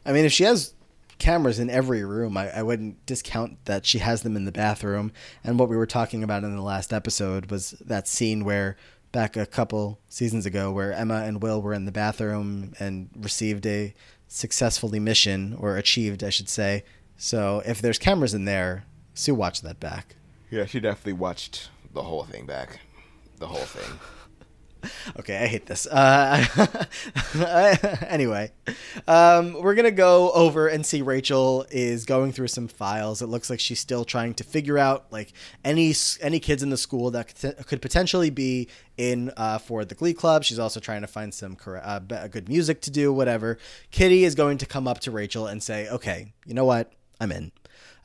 I mean, if she has cameras in every room, I, I wouldn't discount that she has them in the bathroom. And what we were talking about in the last episode was that scene where, back a couple seasons ago, where Emma and Will were in the bathroom and received a successfully mission, or achieved, I should say. So if there's cameras in there, Sue watched that back. Yeah, she definitely watched the whole thing back. The whole thing. Okay, I hate this. Uh, anyway, um, we're going to go over and see Rachel is going through some files. It looks like she's still trying to figure out like any any kids in the school that could potentially be in uh, for the Glee Club. She's also trying to find some cor- uh, good music to do, whatever. Kitty is going to come up to Rachel and say, okay, you know what? I'm in.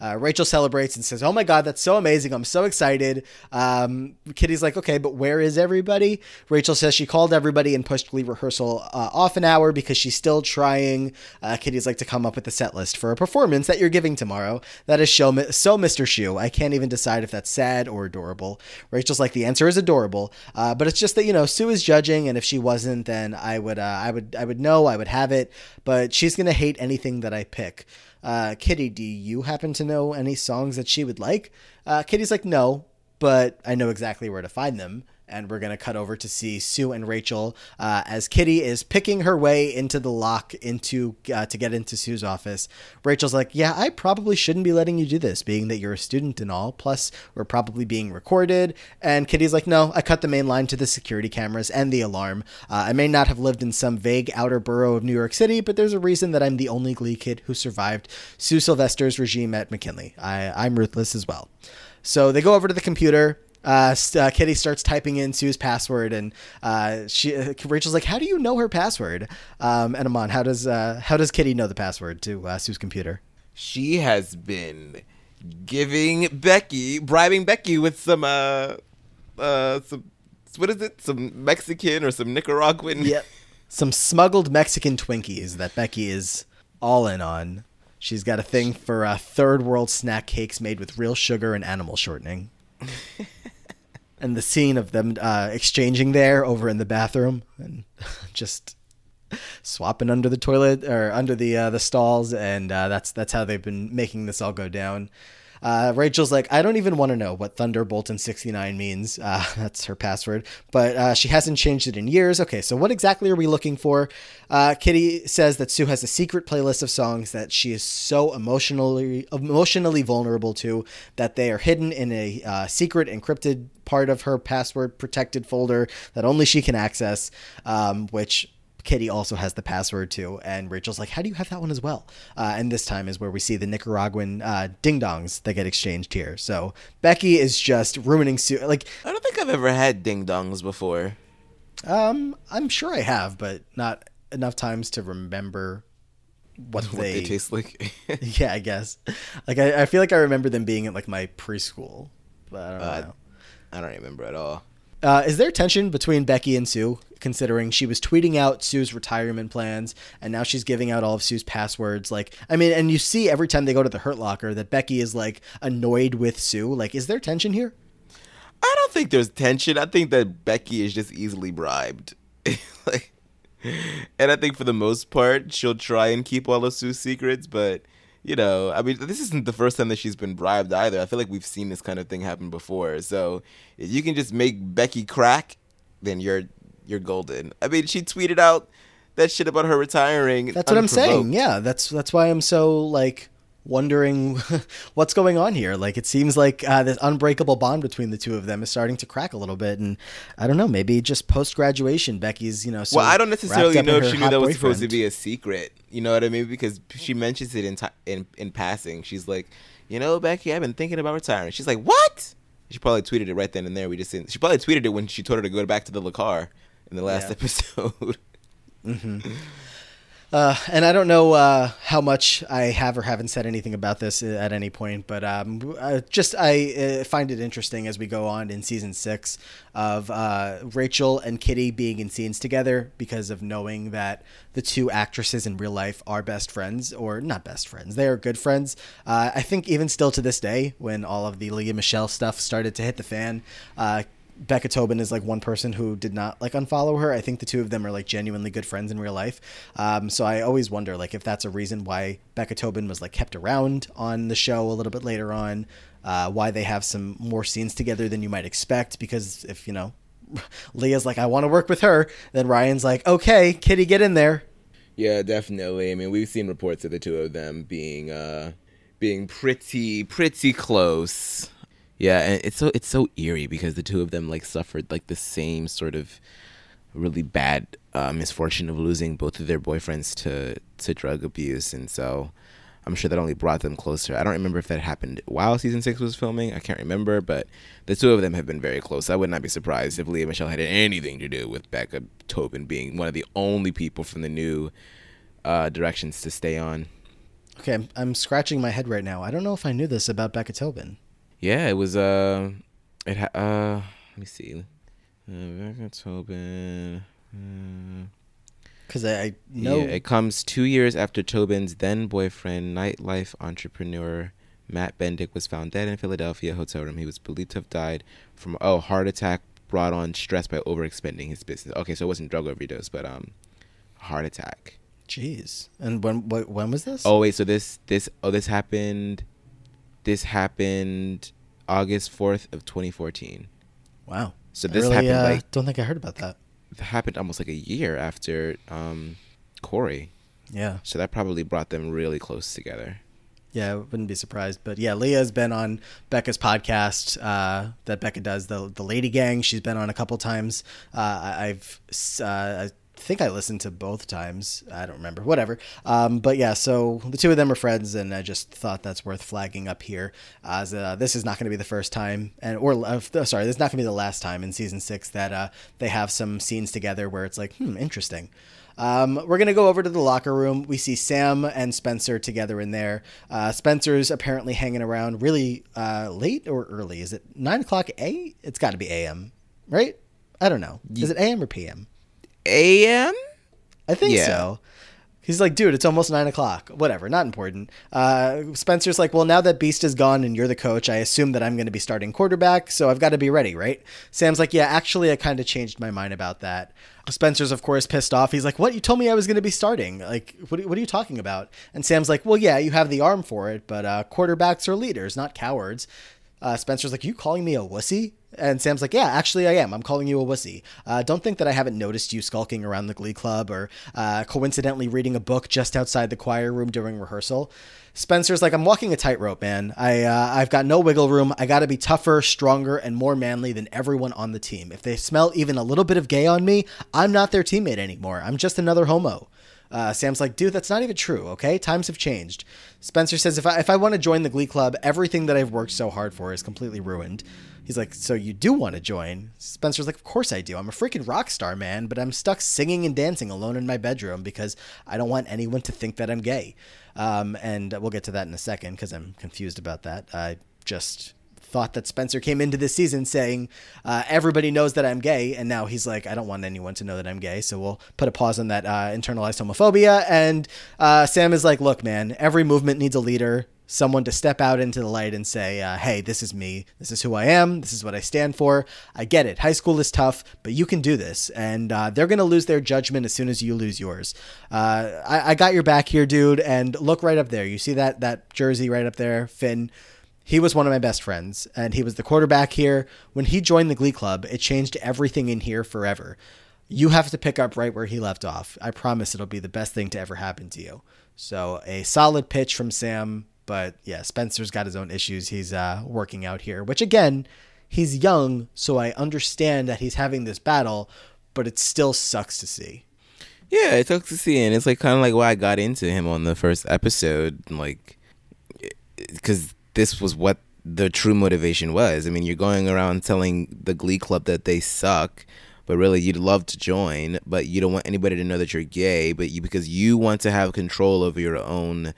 Uh, Rachel celebrates and says, oh my God, that's so amazing. I'm so excited. Um, Kitty's like, okay, but where is everybody? Rachel says she called everybody and pushed Glee rehearsal uh, off an hour because she's still trying. Uh, Kitty's like to come up with a set list for a performance that you're giving tomorrow. That is show, so Mister Shoe. I can't even decide if that's sad or adorable. Rachel's like, the answer is adorable. Uh, but it's just that, you know, Sue is judging. And if she wasn't, then I would, uh, I would, I would know I would have it, but she's going to hate anything that I pick. Uh, Kitty, do you happen to know any songs that she would like? Uh, Kitty's like, no, but I know exactly where to find them. And we're going to cut over to see Sue and Rachel uh, as Kitty is picking her way into the lock into uh, to get into Sue's office. Rachel's like, yeah, I probably shouldn't be letting you do this, being that you're a student and all. Plus, we're probably being recorded. And Kitty's like, no, I cut the main line to the security cameras and the alarm. Uh, I may not have lived in some vague outer borough of New York City, but there's a reason that I'm the only Glee kid who survived Sue Sylvester's regime at McKinley. I, I'm ruthless as well. So they go over to the computer. Uh, uh, Kitty starts typing in Sue's password, and uh, she uh, Rachel's like, "How do you know her password?" Um, and Amon, how does uh, how does Kitty know the password to uh, Sue's computer? She has been giving Becky, bribing Becky with some uh, uh, some what is it? Some Mexican or some Nicaraguan? Yep, some smuggled Mexican Twinkies that Becky is all in on. She's got a thing for uh, third world snack cakes made with real sugar and animal shortening. And the scene of them uh, exchanging there over in the bathroom and just swapping under the toilet or under the uh, the stalls. And uh, that's that's how they've been making this all go down. Uh, Rachel's like, I don't even want to know what Thunderbolt and sixty-nine means. Uh, that's her password, but uh, she hasn't changed it in years. Okay, so what exactly are we looking for? Uh, Kitty says that Sue has a secret playlist of songs that she is so emotionally emotionally vulnerable to that they are hidden in a uh, secret encrypted part of her password protected folder that only she can access, um, which... Kitty also has the password too, and Rachel's like, how do you have that one as well? Uh, and this time is where we see the Nicaraguan uh, ding-dongs that get exchanged here. So Becky is just ruining Sue. Like, I don't think I've ever had ding-dongs before. Um, I'm sure I have, but not enough times to remember what, what they, they taste like. Yeah, I guess. Like, I, I feel like I remember them being at like my preschool, but I don't uh, know. I don't remember at all. Uh, is there tension between Becky and Sue, considering she was tweeting out Sue's retirement plans and now she's giving out all of Sue's passwords? Like, I mean, and you see every time they go to the Hurt Locker that Becky is like annoyed with Sue. Like, is there tension here? I don't think there's tension. I think that Becky is just easily bribed. Like, and I think for the most part, she'll try and keep all of Sue's secrets, but you know, I mean, this isn't the first time that she's been bribed either. I feel like we've seen this kind of thing happen before. So if you can just make Becky crack, then you're you're golden. I mean, she tweeted out that shit about her retiring. That's what I'm saying. Yeah, that's that's why I'm so, like, wondering what's going on here. Like, it seems like uh, this unbreakable bond between the two of them is starting to crack a little bit. And I don't know, maybe just post-graduation, Becky's, you know, so well, I don't necessarily know if she knew that was supposed to be a secret. You know what I mean? Because she mentions it in, t- in in passing. She's like, you know, Becky, I've been thinking about retiring. She's like, what? She probably tweeted it right then and there. We just didn't. She probably tweeted it when she told her to go back to the Lacar in the last yeah. episode. Mm-hmm. Uh, and I don't know uh, how much I have or haven't said anything about this at any point, but um, I just I uh, find it interesting as we go on in season six of uh, Rachel and Kitty being in scenes together because of knowing that the two actresses in real life are best friends, or not best friends. They are good friends. Uh, I think even still to this day, when all of the Leah Michele stuff started to hit the fan, uh, Becca Tobin is like one person who did not like unfollow her. I think the two of them are like genuinely good friends in real life. Um, so I always wonder like if that's a reason why Becca Tobin was like kept around on the show a little bit later on, uh, why they have some more scenes together than you might expect. Because if, you know, Leah's like, I want to work with her. Then Ryan's like, okay, Kitty, get in there. Yeah, definitely. I mean, we've seen reports of the two of them being, uh, being pretty, pretty close. Yeah, and it's so it's so eerie because the two of them like suffered like the same sort of really bad uh, misfortune of losing both of their boyfriends to, to drug abuse. And so I'm sure that only brought them closer. I don't remember if that happened while season six was filming. I can't remember, but the two of them have been very close. I would not be surprised if Leah Michele had anything to do with Becca Tobin being one of the only people from the new uh, Directions to stay on. Okay, I'm, I'm scratching my head right now. I don't know if I knew this about Becca Tobin. Yeah, it was, uh, it ha- uh, let me see. Becca Tobin. Because uh, I, I know. Yeah, it comes two years after Tobin's then boyfriend, nightlife entrepreneur Matt Bendick, was found dead in a Philadelphia hotel room. He was believed to have died from, oh, heart attack brought on stress by overexpending his business. Okay, so it wasn't drug overdose, but um, heart attack. Jeez. And when what, when was this? Oh wait, so this this oh this happened this happened August fourth of twenty fourteen. Wow. So this I really, happened uh, like don't think I heard about that. It happened almost like a year after um Corey. Yeah. So that probably brought them really close together. Yeah, I wouldn't be surprised. But yeah, Leah's been on Becca's podcast uh, that Becca does, the the Lady Gang. She's been on a couple times. Uh, I've uh I think I listened to both times. I don't remember. Whatever. Um, but yeah, so the two of them are friends, and I just thought that's worth flagging up here. As uh, this is not going to be the first time, and or uh, sorry, this is not going to be the last time in season six that uh, they have some scenes together where it's like, hmm, interesting. Um, we're going to go over to the locker room. We see Sam and Spencer together in there. Uh, Spencer's apparently hanging around really uh, late or early. Is it nine o'clock a.m.? It's got to be a m, right? I don't know. Is it a m or p m? a m? I think yeah. so. He's like, dude, it's almost nine o'clock. Whatever, not important. Uh, Spencer's like, well, now that Beast is gone and you're the coach, I assume that I'm going to be starting quarterback, so I've got to be ready, right? Sam's like, yeah, actually, I kind of changed my mind about that. Spencer's, of course, pissed off. He's like, what? You told me I was going to be starting. Like, what, what are you talking about? And Sam's like, well, yeah, you have the arm for it, but uh, quarterbacks are leaders, not cowards. Uh, Spencer's like, you calling me a wussy? And Sam's like, yeah, actually I am. I'm calling you a wussy. Uh, don't think that I haven't noticed you skulking around the Glee Club or uh, coincidentally reading a book just outside the choir room during rehearsal. Spencer's like, I'm walking a tightrope, man. I, uh, I've got no wiggle room. I got to be tougher, stronger, and more manly than everyone on the team. If they smell even a little bit of gay on me, I'm not their teammate anymore. I'm just another homo. Uh, Sam's like, dude, that's not even true. Okay. Times have changed. Spencer says, if I, if I want to join the Glee Club, everything that I've worked so hard for is completely ruined. He's like, so you do want to join? Spencer's like, of course I do. I'm a freaking rock star, man, but I'm stuck singing and dancing alone in my bedroom because I don't want anyone to think that I'm gay. Um, and we'll get to that in a second because I'm confused about that. I just thought that Spencer came into this season saying uh, everybody knows that I'm gay, and now he's like, I don't want anyone to know that I'm gay, so we'll put a pause on that uh, internalized homophobia. And uh, Sam is like, look, man, every movement needs a leader, someone to step out into the light and say, uh, hey, this is me, this is who I am, this is what I stand for. I get it, high school is tough, but you can do this. And uh, they're going to lose their judgment as soon as you lose yours. Uh, I-, I got your back here, dude, and look right up there. You see that that jersey right up there, Finn? He was one of my best friends, and he was the quarterback here. When he joined the Glee Club, it changed everything in here forever. You have to pick up right where he left off. I promise it'll be the best thing to ever happen to you. So a solid pitch from Sam, but yeah, Spencer's got his own issues he's uh, working out here, which again, he's young, so I understand that he's having this battle, but it still sucks to see. Yeah, it sucks to see, and it's like kind of like why I got into him on the first episode, like, because this was what the true motivation was. I mean, you're going around telling the Glee Club that they suck, but really you'd love to join, but you don't want anybody to know that you're gay, but you, because you want to have control over your own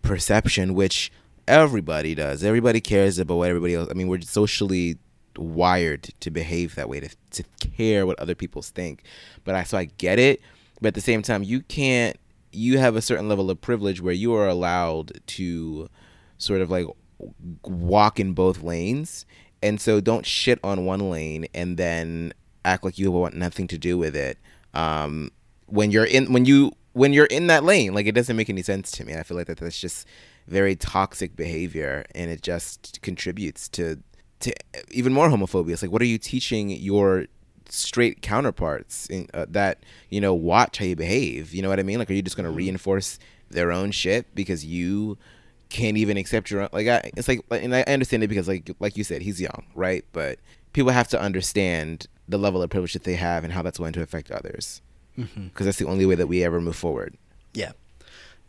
perception, which everybody does. Everybody cares about what everybody else. I mean, we're socially wired to behave that way, to, to care what other people think. But I, so I get it. But at the same time, you can't, you have a certain level of privilege where you are allowed to sort of like walk in both lanes, and so don't shit on one lane and then act like you want nothing to do with it um when you're in when you when you're in that lane. Like, it doesn't make any sense to me. I feel like that that's just very toxic behavior, and it just contributes to to even more homophobia. It's like, what are you teaching your straight counterparts in, uh, that, you know, watch how you behave? You know what I mean? Like, are you just going to reinforce their own shit because you can't even accept your own? Like, I, it's like, and I understand it because, like, like you said, he's young, right? But people have to understand the level of privilege that they have and how that's going to affect others. Because mm-hmm. that's the only way that we ever move forward. Yeah.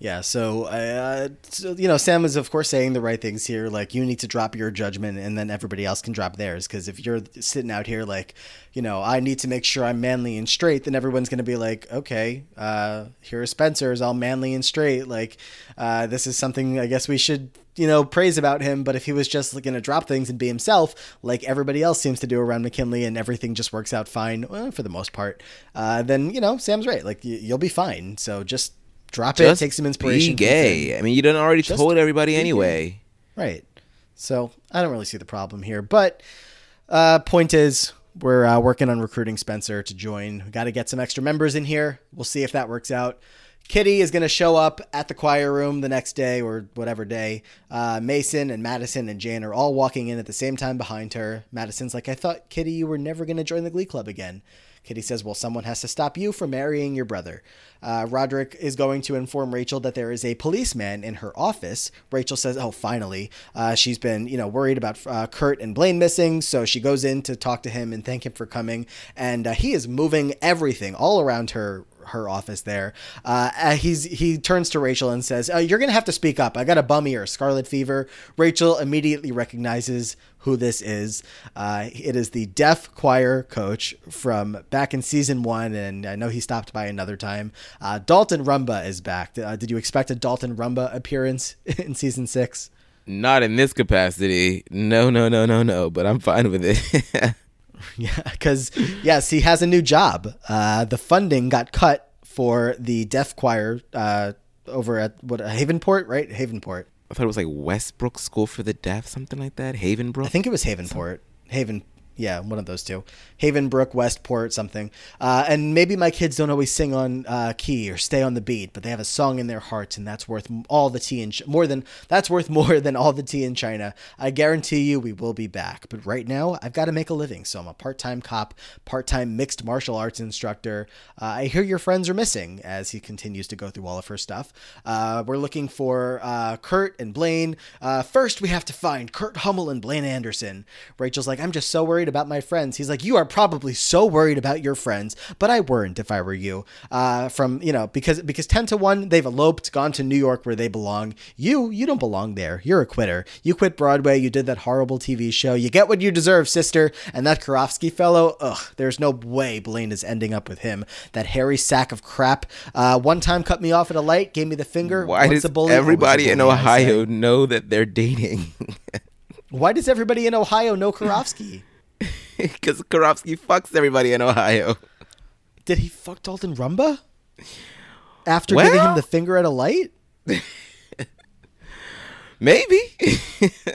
Yeah, so, uh, so, you know, Sam is, of course, saying the right things here. Like, you need to drop your judgment and then everybody else can drop theirs. Because if you're sitting out here like, you know, I need to make sure I'm manly and straight, then everyone's going to be like, okay, uh, here is Spencer is all manly and straight. Like, uh, this is something I guess we should, you know, praise about him. But if he was just going to drop things and be himself, like everybody else seems to do around McKinley, and everything just works out fine, well, for the most part, uh, then, you know, Sam's right. Like, y- you'll be fine. So just... Drop just it, take some inspiration. Be gay. I mean, you done already just told everybody anyway. Gay. Right. So I don't really see the problem here. But uh, point is, we're uh, working on recruiting Spencer to join. Got to get some extra members in here. We'll see if that works out. Kitty is going to show up at the choir room the next day or whatever day. Uh, Mason and Madison and Jane are all walking in at the same time behind her. Madison's like, I thought, Kitty, you were never going to join the Glee Club again. Kitty says, well, someone has to stop you from marrying your brother. Uh, Roderick is going to inform Rachel that there is a policeman in her office. Rachel says, oh, finally. Uh, she's been, you know, worried about uh, Kurt and Blaine missing. So she goes in to talk to him and thank him for coming. And uh, he is moving everything all around her her office there. Uh, he's he turns to Rachel and says, oh, you're going to have to speak up. I got a bum ear, scarlet fever. Rachel immediately recognizes who this is. Uh, it is the deaf choir coach from back in season one, and I know he stopped by another time. Uh, Dalton Rumba is back. Uh, did you expect a Dalton Rumba appearance in season six? Not in this capacity. No, no, no, no, no, but I'm fine with it. Yeah, because, yes, he has a new job. Uh, the funding got cut for the deaf choir uh, over at what Havenport, right? Havenport. I thought it was like Westbrook School for the Deaf, something like that. Havenbrook? I think it was Havenport. Haven, yeah, one of those two. Havenbrook, Westport, something. Uh, and maybe my kids don't always sing on uh, key or stay on the beat, but they have a song in their hearts, and that's worth all the tea in Ch- more than that's worth more than all the tea in China. I guarantee you, we will be back. But right now, I've got to make a living, so I'm a part-time cop, part-time mixed martial arts instructor. Uh, I hear your friends are missing. As he continues to go through all of her stuff, uh, we're looking for uh, Kurt and Blaine. Uh, first, we have to find Kurt Hummel and Blaine Anderson. Rachel's like, I'm just so worried about my friends. He's like, you are probably so worried about your friends, but I weren't if I were you. Uh, from, you know, because because ten to one, they've eloped, gone to New York where they belong. You, you don't belong there. You're a quitter. You quit Broadway. You did that horrible T V show. You get what you deserve, sister. And that Karofsky fellow, ugh, there's no way Blaine is ending up with him. That hairy sack of crap. Uh, one time cut me off at a light, gave me the finger. Why What's does bully? everybody bully, in Ohio know that they're dating? Why does everybody in Ohio know Karofsky? Because Karofsky fucks everybody in Ohio. Did he fuck Dalton Rumba? After well, giving him the finger at a light? Maybe.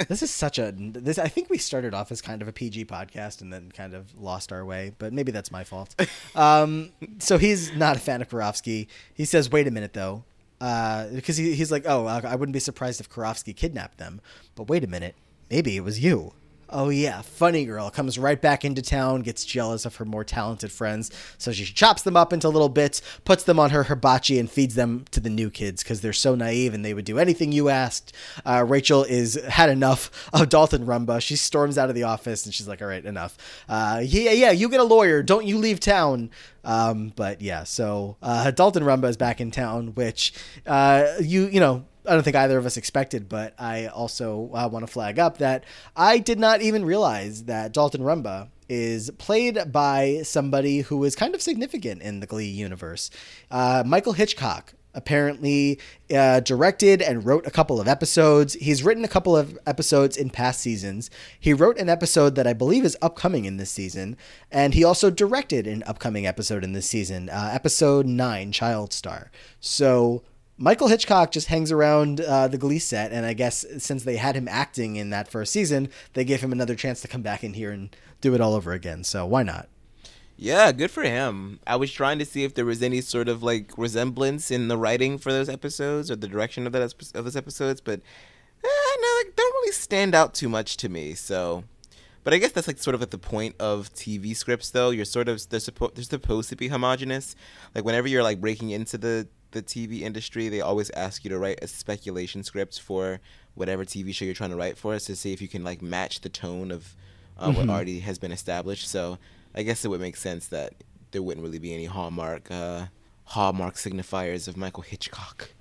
This is such a... This I think we started off as kind of a P G podcast and then kind of lost our way, but maybe that's my fault. Um, so he's not a fan of Karofsky. He says, wait a minute, though. Uh, because he, he's like, oh, I wouldn't be surprised if Karofsky kidnapped them. But wait a minute. Maybe it was you. Oh, yeah. Funny girl comes right back into town, gets jealous of her more talented friends. So she chops them up into little bits, puts them on her hibachi, and feeds them to the new kids because they're so naive and they would do anything you asked. Uh, Rachel is had enough of Dalton Rumba. She storms out of the office and she's like, all right, enough. Uh, yeah, yeah, you get a lawyer. Don't you leave town. Um, but yeah, so uh, Dalton Rumba is back in town, which uh, you, you know, I don't think either of us expected, but I also uh, want to flag up that I did not even realize that Dalton Rumba is played by somebody who is kind of significant in the Glee universe. Uh, Michael Hitchcock apparently uh, directed and wrote a couple of episodes. He's written a couple of episodes in past seasons. He wrote an episode that I believe is upcoming in this season, and he also directed an upcoming episode in this season, uh, episode nine, Child Star. So Michael Hitchcock just hangs around uh, the Glee set, and I guess since they had him acting in that first season, they gave him another chance to come back in here and do it all over again, so why not? Yeah, good for him. I was trying to see if there was any sort of, like, resemblance in the writing for those episodes or the direction of, that, of those episodes, but eh, no, like, don't really stand out too much to me, so... But I guess that's like sort of at the point of T V scripts, though. You're sort of they're, suppo- they're supposed to be homogenous. Like whenever you're like breaking into the, the T V industry, they always ask you to write a speculation script for whatever T V show you're trying to write for, us to see if you can like match the tone of uh, mm-hmm. what already has been established. So I guess it would make sense that there wouldn't really be any hallmark uh, hallmark signifiers of Michael Hitchcock.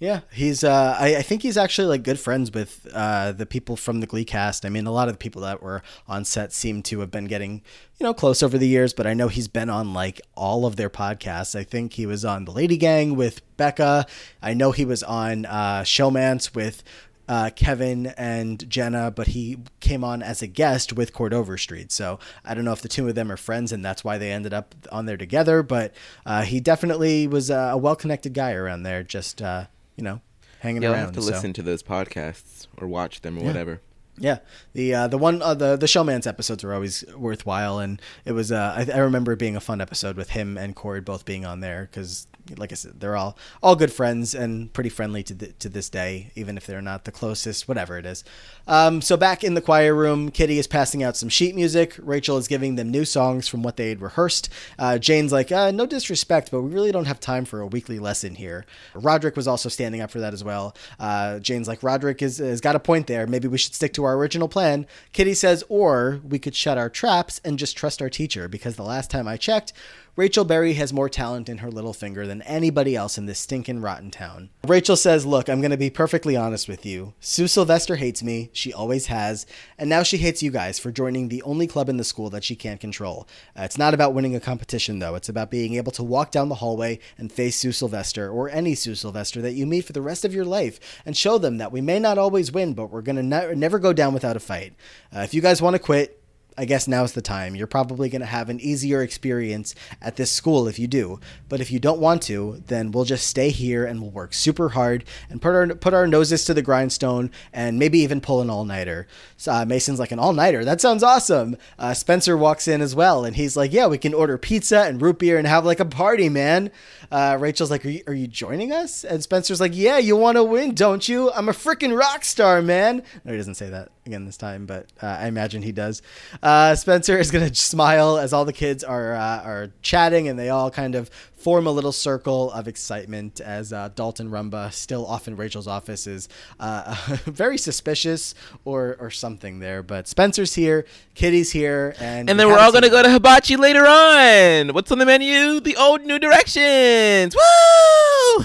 Yeah, he's. Uh, I, I think he's actually like good friends with uh, the people from the Glee cast. I mean, a lot of the people that were on set seem to have been getting, you know, close over the years. But I know he's been on like all of their podcasts. I think he was on The Lady Gang with Becca. I know he was on uh, Showmance with uh, Kevin and Jenna. But he came on as a guest with Cord Overstreet. So I don't know if the two of them are friends and that's why they ended up on there together. But uh, he definitely was uh, a well-connected guy around there. Just. Uh, you know, hanging yeah, around. You'll have to so. listen to those podcasts or watch them or yeah. whatever. Yeah. The uh, the one uh, the the Showman's episodes were always worthwhile, and it was uh, I, I remember it being a fun episode with him and Cord both being on there because, like I said, they're all all good friends and pretty friendly to the, to this day, even if they're not the closest, whatever it is. Um, so back in the choir room, Kitty is passing out some sheet music. Rachel is giving them new songs from what they had rehearsed. Uh, Jane's like, uh, no disrespect, but we really don't have time for a weekly lesson here. Roderick was also standing up for that as well. Uh, Jane's like, Roderick is, has got a point there. Maybe we should stick to our original plan. Kitty says, or we could shut our traps and just trust our teacher, because the last time I checked, Rachel Berry has more talent in her little finger than anybody else in this stinking rotten town. Rachel says, look, I'm going to be perfectly honest with you. Sue Sylvester hates me. She always has. And now she hates you guys for joining the only club in the school that she can't control. Uh, it's not about winning a competition, though. It's about being able to walk down the hallway and face Sue Sylvester or any Sue Sylvester that you meet for the rest of your life and show them that we may not always win, but we're going to ne- never go down without a fight. Uh, if you guys want to quit, I guess now's the time. You're probably going to have an easier experience at this school if you do. But if you don't want to, then we'll just stay here and we'll work super hard and put our put our noses to the grindstone and maybe even pull an all-nighter. So, uh, Mason's like, an all-nighter? That sounds awesome. Uh, Spencer walks in as well, and he's like, yeah, we can order pizza and root beer and have like a party, man. Uh, Rachel's like, are you, are you joining us? And Spencer's like, yeah, you want to win, don't you? I'm a freaking rock star, man. No, he doesn't say that again this time, but uh, I imagine he does. Uh, Spencer is going to smile as all the kids are uh, are chatting, and they all kind of form a little circle of excitement as uh, Dalton Rumba, still off in Rachel's office, is uh, very suspicious or or something there. But Spencer's here, Kitty's here. And, and then we're all going to go to Hibachi later on. What's on the menu? The old New Directions. Woo!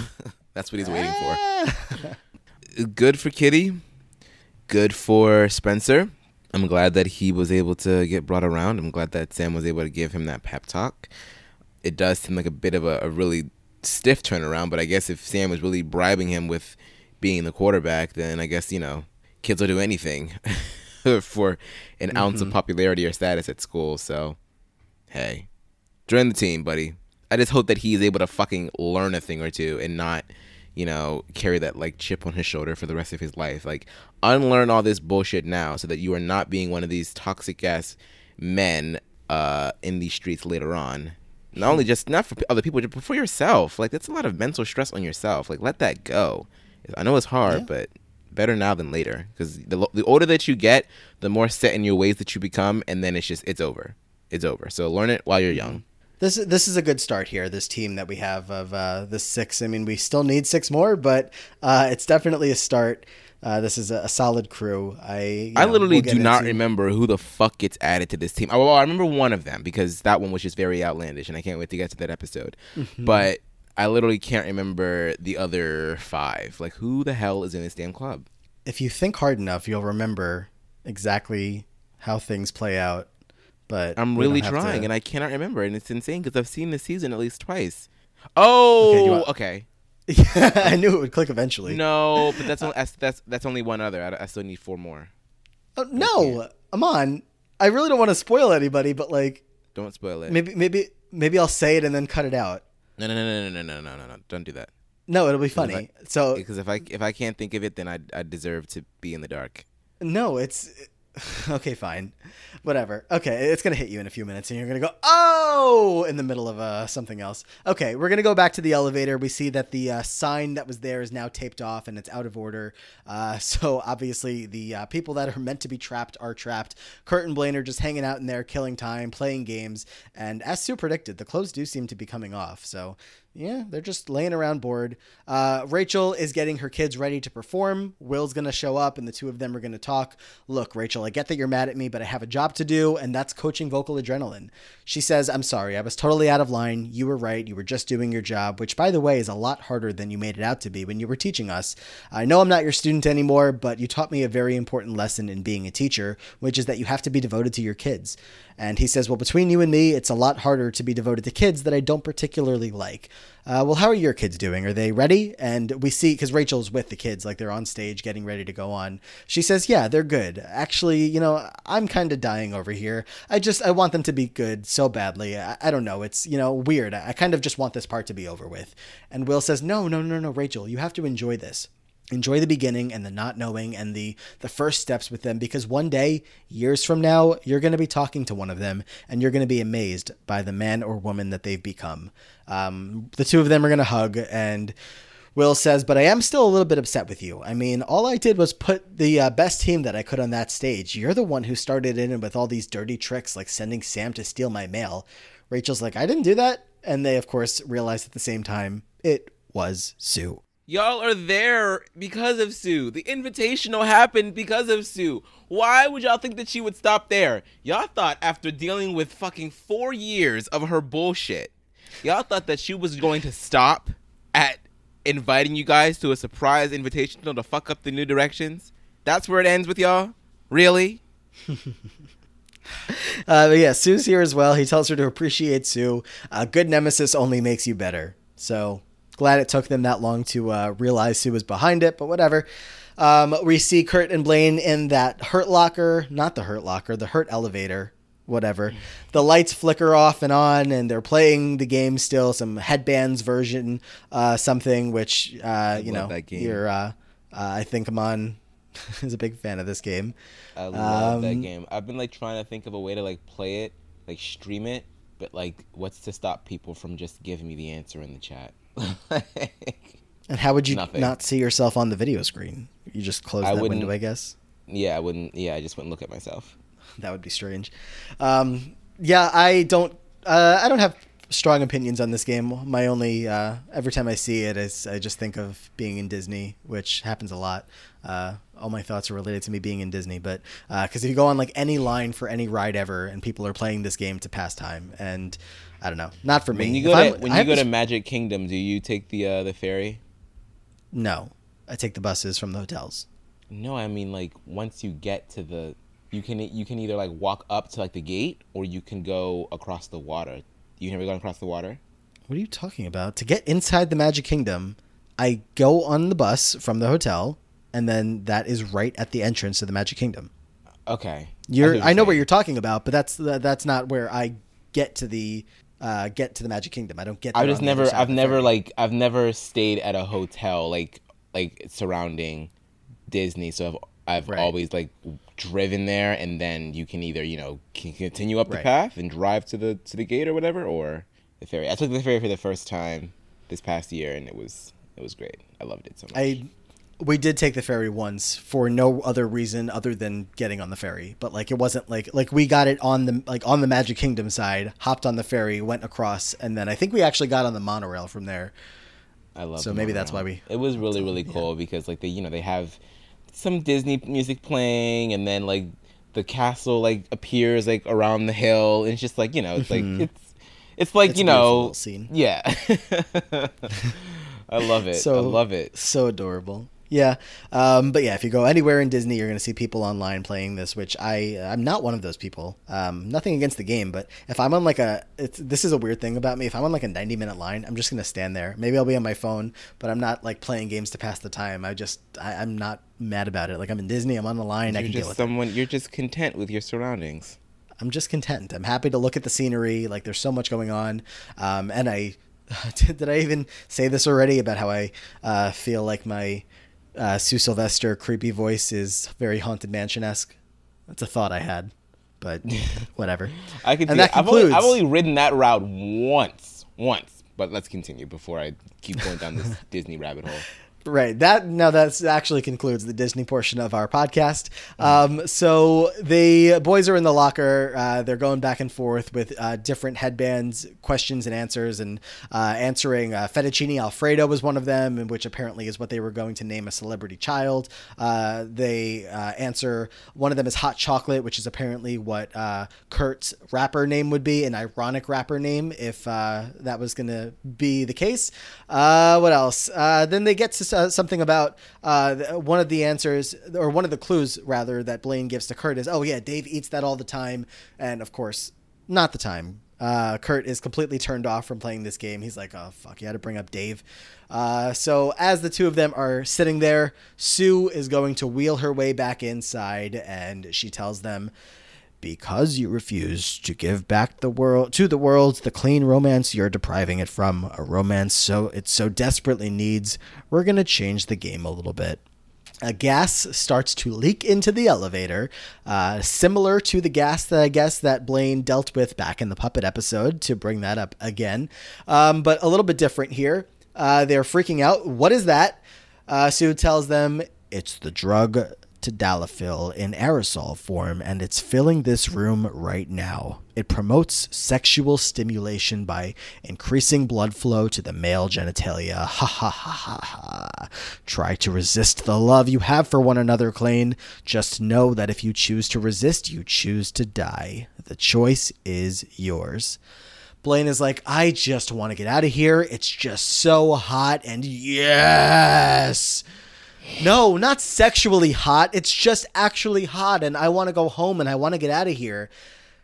That's what he's waiting for. Good for Kitty. Good for Spencer. I'm glad that he was able to get brought around. I'm glad that Sam was able to give him that pep talk. It does seem like a bit of a, a really stiff turnaround, but I guess if Sam was really bribing him with being the quarterback, then I guess, you know, kids will do anything for an mm-hmm. ounce of popularity or status at school. So, hey, join the team, buddy. I just hope that he's able to fucking learn a thing or two and not, you know, carry that like chip on his shoulder for the rest of his life. Like, unlearn all this bullshit now so that you are not being one of these toxic ass men uh, in these streets later on. Not only just not for other people, but for yourself. Like, that's a lot of mental stress on yourself. Like, let that go. I know it's hard, yeah. but better now than later. Because the the older that you get, the more set in your ways that you become, and then it's just it's over. It's over. So learn it while you're young. This this is a good start here, this team that we have of uh, the six. I mean, we still need six more, but uh, it's definitely a start. Uh, this is a, a solid crew. I I know, literally we'll do not into... remember who the fuck gets added to this team. Well, I remember one of them because that one was just very outlandish, and I can't wait to get to that episode. Mm-hmm. But I literally can't remember the other five. Like, who the hell is in this damn club? If you think hard enough, you'll remember exactly how things play out. But I'm really trying, to... and I cannot remember, and it's insane because I've seen this season at least twice. Oh, okay. okay. Yeah, I knew it would click eventually. No, but that's only, uh, that's that's only one other. I, I still need four more. Oh, no, Amon, I really don't want to spoil anybody, but like, don't spoil it. Maybe maybe maybe I'll say it and then cut it out. No no no no no no no no no! Don't do that. No, it'll be funny. If I, so because if I if I can't think of it, then I I deserve to be in the dark. No, it's. Okay, fine. Whatever. Okay, it's going to hit you in a few minutes, and you're going to go, oh, in the middle of uh, something else. Okay, we're going to go back to the elevator. We see that the uh, sign that was there is now taped off, and it's out of order. Uh, so, obviously, the uh, people that are meant to be trapped are trapped. Kurt and Blaine are just hanging out in there, killing time, playing games. And as Sue predicted, the clothes do seem to be coming off. So, yeah, they're just laying around bored. Uh, Rachel is getting her kids ready to perform. Will's going to show up and the two of them are going to talk. Look, Rachel, I get that you're mad at me, but I have a job to do, and that's coaching Vocal Adrenaline. She says, I'm sorry, I was totally out of line. You were right. You were just doing your job, which, by the way, is a lot harder than you made it out to be when you were teaching us. I know I'm not your student anymore, but you taught me a very important lesson in being a teacher, which is that you have to be devoted to your kids. And he says, well, between you and me, it's a lot harder to be devoted to kids that I don't particularly like. Uh, well, how are your kids doing? Are they ready? And we see, because Rachel's with the kids, like they're on stage getting ready to go on. She says, yeah, they're good. Actually, you know, I'm kind of dying over here. I just, I want them to be good so badly. I, I don't know. It's, you know, weird. I, I kind of just want this part to be over with. And Will says, no, no, no, no, Rachel, you have to enjoy this. Enjoy the beginning and the not knowing and the, the first steps with them, because one day, years from now, you're going to be talking to one of them and you're going to be amazed by the man or woman that they've become. Um, the two of them are going to hug, and Will says, but I am still a little bit upset with you. I mean, all I did was put the uh, best team that I could on that stage. You're the one who started in with all these dirty tricks, like sending Sam to steal my mail. Rachel's like, I didn't do that. And they, of course, realized at the same time, it was Sue. Y'all are there because of Sue. The invitational happened because of Sue. Why would y'all think that she would stop there? Y'all thought after dealing with fucking four years of her bullshit, y'all thought that she was going to stop at inviting you guys to a surprise invitational to fuck up the New Directions? That's where it ends with y'all? Really? uh, but yeah, Sue's here as well. He tells her to appreciate Sue. A good nemesis only makes you better. So... glad it took them that long to uh, realize who was behind it, but whatever. Um, we see Kurt and Blaine in that hurt locker, not the hurt locker, the hurt elevator, whatever. The lights flicker off and on, and they're playing the game still, some headbands version, uh, something which, uh, you know, that game. You're, uh, uh, I think Amon is a big fan of this game. I love um, that game. I've been like trying to think of a way to like play it, like stream it, but like what's to stop people from just giving me the answer in the chat? And how would you Nothing. Not see yourself on the video screen? You just close I that window, I guess. Yeah, I wouldn't. Yeah, I just wouldn't look at myself. That would be strange. Um, yeah, I don't. Uh, I don't have strong opinions on this game. My only uh, every time I see it is I just think of being in Disney, which happens a lot. Uh, all my thoughts are related to me being in Disney, but because uh, if you go on like any line for any ride ever, and people are playing this game to pass time, and I don't know. Not for me. When you go, to, when you go to Magic Kingdom, do you take the uh, the ferry? No. I take the buses from the hotels. No, I mean, like, once you get to the... You can you can either, like, walk up to, like, the gate, or you can go across the water. You never gone across the water? What are you talking about? To get inside the Magic Kingdom, I go on the bus from the hotel, and then that is right at the entrance to the Magic Kingdom. Okay. You're. I, I know what you're talking about, but that's that's not where I get to the... Uh, get to the Magic Kingdom. I don't get. I just never. I've never like. I've never stayed at a hotel like like surrounding Disney. So I've I've right. always like driven there, and then you can either you know continue up the right. path and drive to the to the gate or whatever, or the ferry. I took the ferry for the first time this past year, and it was it was great. I loved it so much. I we did take the ferry once for no other reason other than getting on the ferry, but like it wasn't like like we got it on the like on the Magic Kingdom side, hopped on the ferry, went across, and then I think we actually got on the monorail from there. I love so maybe monorail. That's why we. It was really really cool yeah. because like they you know they have some Disney music playing, and then like the castle like appears like around the hill, and it's just like you know it's mm-hmm. like it's it's like it's you know scene. Yeah. I love it. So, I love it. So adorable. Yeah. Um, but yeah, if you go anywhere in Disney, you're going to see people online playing this, which I, I'm not one of those people. Um, nothing against the game, but if I'm on like a, it's, this is a weird thing about me. If I'm on like a ninety minute line, I'm just going to stand there. Maybe I'll be on my phone, but I'm not like playing games to pass the time. I just, I, I'm not mad about it. Like I'm in Disney, I'm on the line. You're I can just deal with someone, it. You're just content with your surroundings. I'm just content. I'm happy to look at the scenery. Like there's so much going on. Um, and I, did, did I even say this already about how I uh, feel like my, Uh, Sue Sylvester creepy voice is very Haunted Mansion-esque. That's a thought I had, but whatever. I can. And that concludes. I've only, I've only ridden that route once, once. But let's continue before I keep going down this Disney rabbit hole. Right. That now that's actually concludes the Disney portion of our podcast. Um, so the boys are in the locker. Uh, they're going back and forth with uh, different headbands, questions and answers, and uh, answering uh, Fettuccine Alfredo was one of them, and which apparently is what they were going to name a celebrity child. Uh, they uh, answer one of them is Hot Chocolate, which is apparently what uh, Kurt's rapper name would be, an ironic rapper name if uh, that was going to be the case. Uh, what else? Uh, then they get to Uh, something about uh, one of the answers, or one of the clues rather, that Blaine gives to Kurt is, oh yeah, Dave eats that all the time. And of course, not the time. Uh, Kurt is completely turned off from playing this game. He's like, oh fuck, you had to bring up Dave. Uh, so as the two of them are sitting there, Sue is going to wheel her way back inside, and she tells them, because you refuse to give back the world to the world the clean romance you're depriving it from, a romance so it so desperately needs, we're going to change the game a little bit. A gas starts to leak into the elevator, uh, similar to the gas that I guess that Blaine dealt with back in the Puppet episode, to bring that up again, um, but a little bit different here. Uh, they're freaking out. What is that? Uh, Sue tells them it's the drug to Dalafil in aerosol form, and it's filling this room right now. It promotes sexual stimulation by increasing blood flow to the male genitalia. Ha ha ha ha ha. Try to resist the love you have for one another, Klaine. Just know that if you choose to resist, you choose to die. The choice is yours. Blaine is like, I just want to get out of here. It's just so hot, and yes! No, not sexually hot. It's just actually hot, and I want to go home, and I want to get out of here.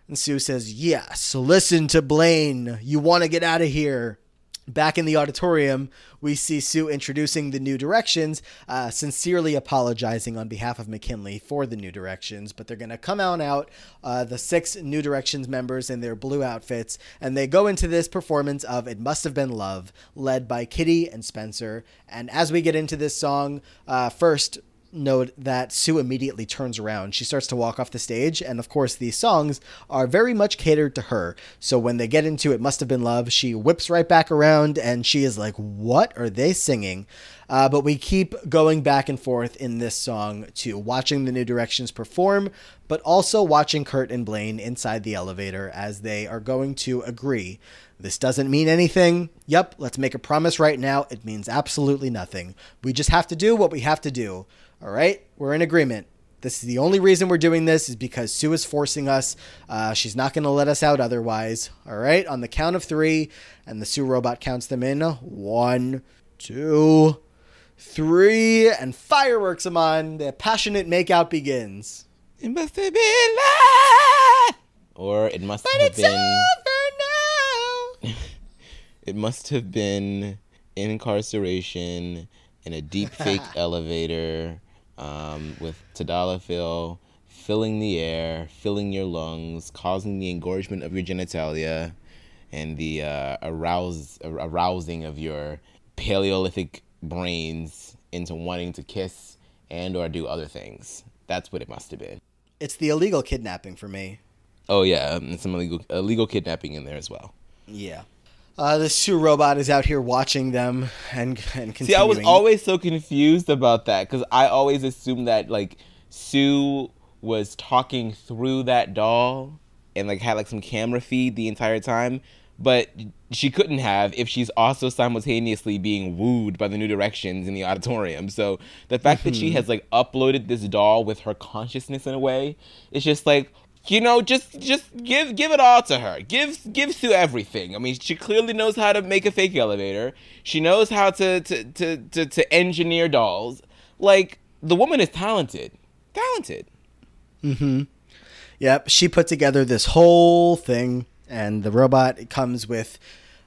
And Sue says, yes, listen to Blaine. You want to get out of here. Back in the auditorium, we see Sue introducing the New Directions, uh, sincerely apologizing on behalf of McKinley for the New Directions, but they're going to come on out, uh, the six New Directions members in their blue outfits, and they go into this performance of It Must Have Been Love, led by Kitty and Spencer. And as we get into this song, uh, first note that Sue immediately turns around. She starts to walk off the stage, and of course these songs are very much catered to her, so when they get into It Must Have Been Love, she whips right back around and she is like, what are they singing? Uh, but we keep going back and forth in this song to watching the New Directions perform, but also watching Kurt and Blaine inside the elevator as they are going to agree. This doesn't mean anything. Yep, let's make a promise right now. It means absolutely nothing. We just have to do what we have to do. All right, we're in agreement. This is the only reason we're doing this is because Sue is forcing us. Uh, she's not going to let us out otherwise. All right, on the count of three, and the Sue robot counts them in. One, two, three, and fireworks, Amon. The passionate makeout begins. It must have been love. Or it must but have been. But it's over now. It must have been incarceration in a deep fake elevator. Um, with Tadalafil filling the air, filling your lungs, causing the engorgement of your genitalia, and the uh, arouse, arousing of your Paleolithic brains into wanting to kiss and or do other things. That's what it must have been. It's the illegal kidnapping for me. Oh, yeah. And some illegal, illegal kidnapping in there as well. Yeah. Uh, the Sue robot is out here watching them and and continuing. See, I was always so confused about that because I always assumed that like Sue was talking through that doll and like had like some camera feed the entire time, but she couldn't have if she's also simultaneously being wooed by the New Directions in the auditorium. So the fact mm-hmm. that she has like uploaded this doll with her consciousness in a way, it's just like, you know, just just give give it all to her. Give give Sue everything. I mean, she clearly knows how to make a fake elevator. She knows how to to to to, to engineer dolls. Like, the woman is talented. Talented. Mm-hmm. Yep. She put together this whole thing, and the robot comes with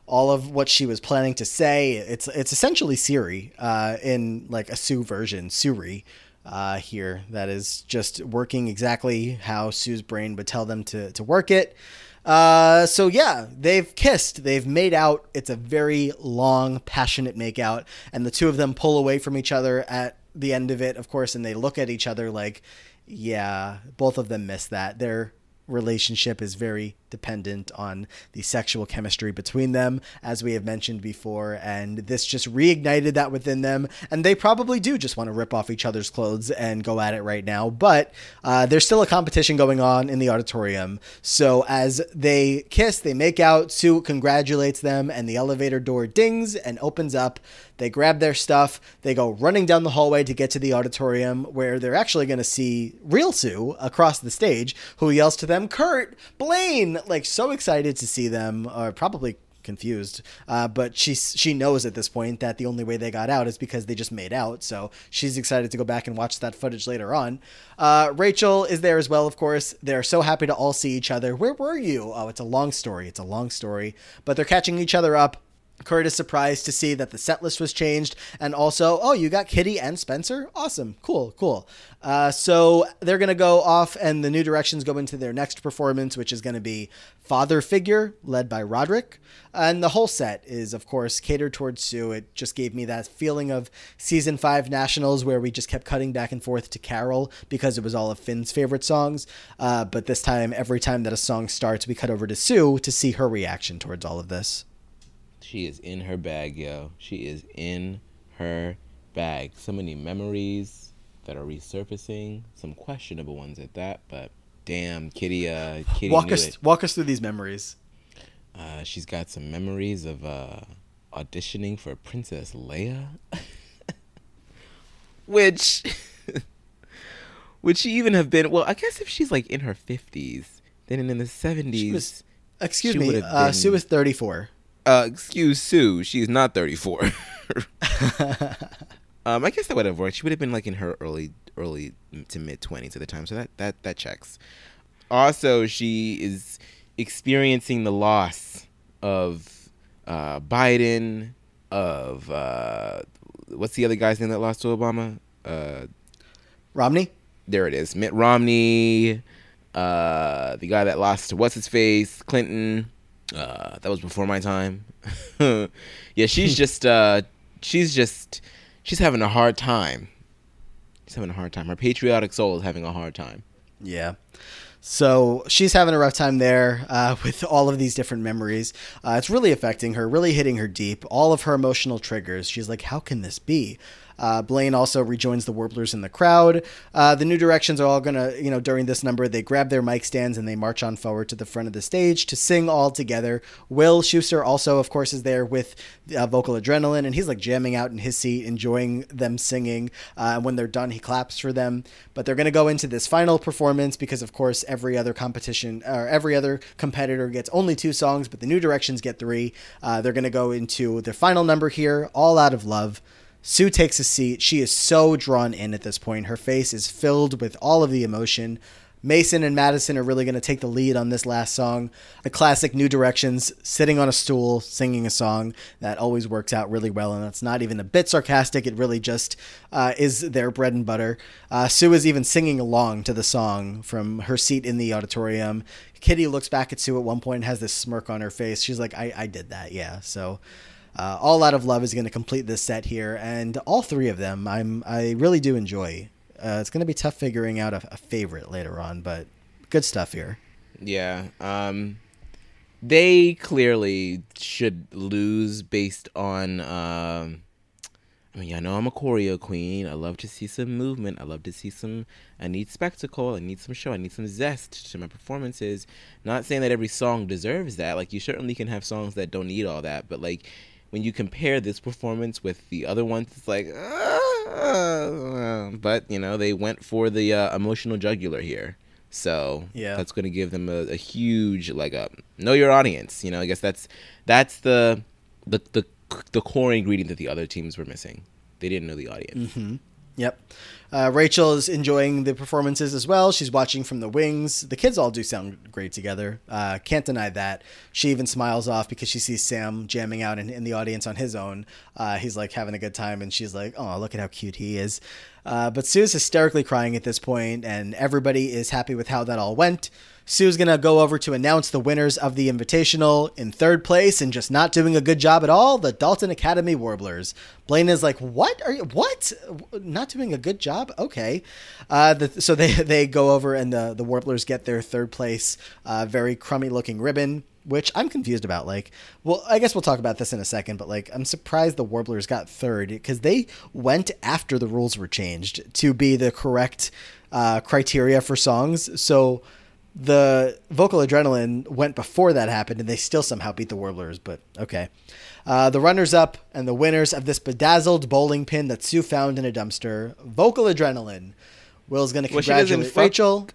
all of what she was planning to say. It's it's essentially Siri, uh, in like a Sue version, Suri. Uh, here that is just working exactly how Sue's brain would tell them to, to work it. Uh, so yeah, they've kissed, they've made out. It's a very long, passionate make out. And the two of them pull away from each other at the end of it, of course. And they look at each other like, yeah, both of them miss that. Their relationship is very dependent on the sexual chemistry between them, as we have mentioned before, and this just reignited that within them, and they probably do just want to rip off each other's clothes and go at it right now, but uh, there's still a competition going on in the auditorium. So as they kiss, they make out, Sue congratulates them, and the elevator door dings and opens up. They grab their stuff, they go running down the hallway to get to the auditorium, where they're actually going to see real Sue across the stage, who yells to them, Kurt, Blaine, like so excited to see them, or probably confused. Uh, but she, she knows at this point that the only way they got out is because they just made out. So she's excited to go back and watch that footage later on. Uh, Rachel is there as well, of course. They're so happy to all see each other. Where were you? Oh, it's a long story. It's a long story. But they're catching each other up. Kurt is surprised to see that the set list was changed, and also, oh, you got Kitty and Spencer? Awesome. Cool, cool. Uh, so they're going to go off, and the New Directions go into their next performance, which is going to be Father Figure, led by Roderick. And the whole set is, of course, catered towards Sue. It just gave me that feeling of season five nationals, where we just kept cutting back and forth to Carol because it was all of Finn's favorite songs. Uh, but this time, every time that a song starts, we cut over to Sue to see her reaction towards all of this. She is in her bag, yo. She is in her bag. So many memories that are resurfacing. Some questionable ones at that, but damn, Kitty, uh, Kitty walk us, it. Walk us through these memories. Uh, she's got some memories of uh, auditioning for Princess Leia. Which, would she even have been? Well, I guess if she's like in her fifties, then in the seventies. She was, excuse she me, uh, been, Sue was thirty-four. Uh, excuse Sue, she's not thirty-four. um, I guess that would have worked. She would have been like in her early, early to mid twenties at the time, so that that that checks. Also, she is experiencing the loss of uh, Biden, of uh, what's the other guy's name that lost to Obama? Uh, Romney. There it is, Mitt Romney. Uh, the guy that lost to what's his face, Clinton. Uh, that was before my time. Yeah, she's just, uh, she's just, she's having a hard time. She's having a hard time. Her patriotic soul is having a hard time. Yeah. So she's having a rough time there uh, with all of these different memories. Uh, it's really affecting her, really hitting her deep. All of her emotional triggers. She's like, how can this be? Uh, Blaine also rejoins the Warblers in the crowd. Uh, the New Directions are all going to, you know, during this number, they grab their mic stands and they march on forward to the front of the stage to sing all together. Will Schuester also, of course, is there with uh, Vocal Adrenaline, and he's like jamming out in his seat, enjoying them singing. Uh, when they're done, he claps for them. But they're going to go into this final performance because, of course, every other competition or every other competitor gets only two songs, but the New Directions get three. Uh, they're going to go into their final number here, All Out of Love. Sue takes a seat. She is so drawn in at this point. Her face is filled with all of the emotion. Mason and Madison are really going to take the lead on this last song. The classic New Directions, sitting on a stool, singing a song that always works out really well. And that's not even a bit sarcastic. It really just uh, is their bread and butter. Uh, Sue is even singing along to the song from her seat in the auditorium. Kitty looks back at Sue at one point and has this smirk on her face. She's like, I, I did that. Yeah. So... Uh, All Out of Love is going to complete this set here, and all three of them I'm I really do enjoy. Uh, it's going to be tough figuring out a, a favorite later on, but good stuff here. Yeah, um, they clearly should lose based on. Um, I mean, I know I'm a choreo queen. I love to see some movement. I love to see some. I need spectacle. I need some show. I need some zest to my performances. Not saying that every song deserves that. Like, you certainly can have songs that don't need all that, but like. When you compare this performance with the other ones, it's like, uh, uh, but, you know, they went for the uh, emotional jugular here. So yeah. That's going to give them a, a huge leg up. Know your audience. You know, I guess that's that's the, the, the, the core ingredient that the other teams were missing. They didn't know the audience. Mm-hmm. Yep. Uh, Rachel is enjoying the performances as well. She's watching from the wings. The kids all do sound great together. Uh, can't deny that. She even smiles off because she sees Sam jamming out in, in the audience on his own. Uh, he's like having a good time, and she's like, oh, look at how cute he is. Uh, but Sue's hysterically crying at this point, and everybody is happy with how that all went. Sue's going to go over to announce the winners of the Invitational. In third place, and just not doing a good job at all, the Dalton Academy Warblers. Blaine is like, what are you, what? Not doing a good job? Okay. Uh, the, so they, they go over and the, the Warblers get their third place, uh, very crummy looking ribbon, which I'm confused about. Like, well, I guess we'll talk about this in a second, but like, I'm surprised the Warblers got third because they went after the rules were changed to be the correct uh, criteria for songs. So the Vocal Adrenaline went before that happened and they still somehow beat the Warblers, but okay. Uh, the runners up and the winners of this bedazzled bowling pin that Sue found in a dumpster, Vocal Adrenaline. Will's going to congratulate well, she Rachel. Fuck,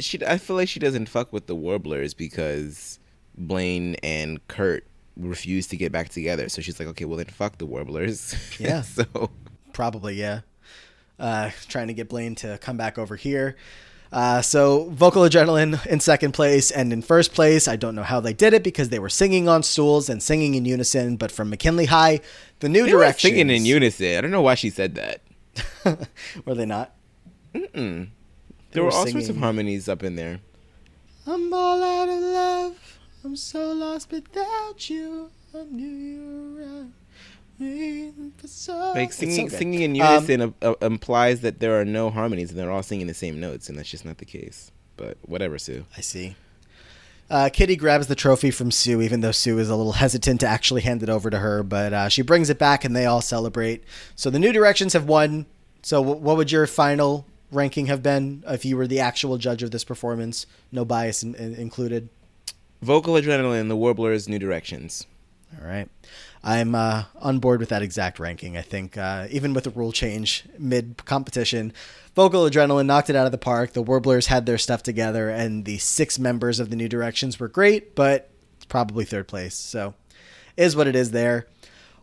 she, I feel like she doesn't fuck with the Warblers because Blaine and Kurt refused to get back together, so she's like, okay, well then fuck the Warblers. Yeah. So probably, yeah, uh trying to get Blaine to come back over here. Uh so Vocal Adrenaline in second place, and in first place, I don't know how they did it because they were singing on stools and singing in unison, but from McKinley High, the New Directions. Singing in unison. I don't know why she said that. Were they not? Mm-mm. There were all singing sorts of harmonies up in there. I'm all out of love, I'm so lost without you. I knew you were around me for so. Like singing, so singing in unison um, uh, implies that there are no harmonies and they're all singing the same notes, and that's just not the case. But whatever, Sue. I see. Uh, Kitty grabs the trophy from Sue, even though Sue is a little hesitant to actually hand it over to her. But uh, she brings it back, and they all celebrate. So the New Directions have won. So w- what would your final ranking have been if you were the actual judge of this performance? No bias in- in- included. Vocal Adrenaline, the Warblers, New Directions. All right. I'm uh, on board with that exact ranking. I think uh, even with the rule change mid-competition, Vocal Adrenaline knocked it out of the park. The Warblers had their stuff together, and the six members of the New Directions were great, but it's probably third place. So is what it is there.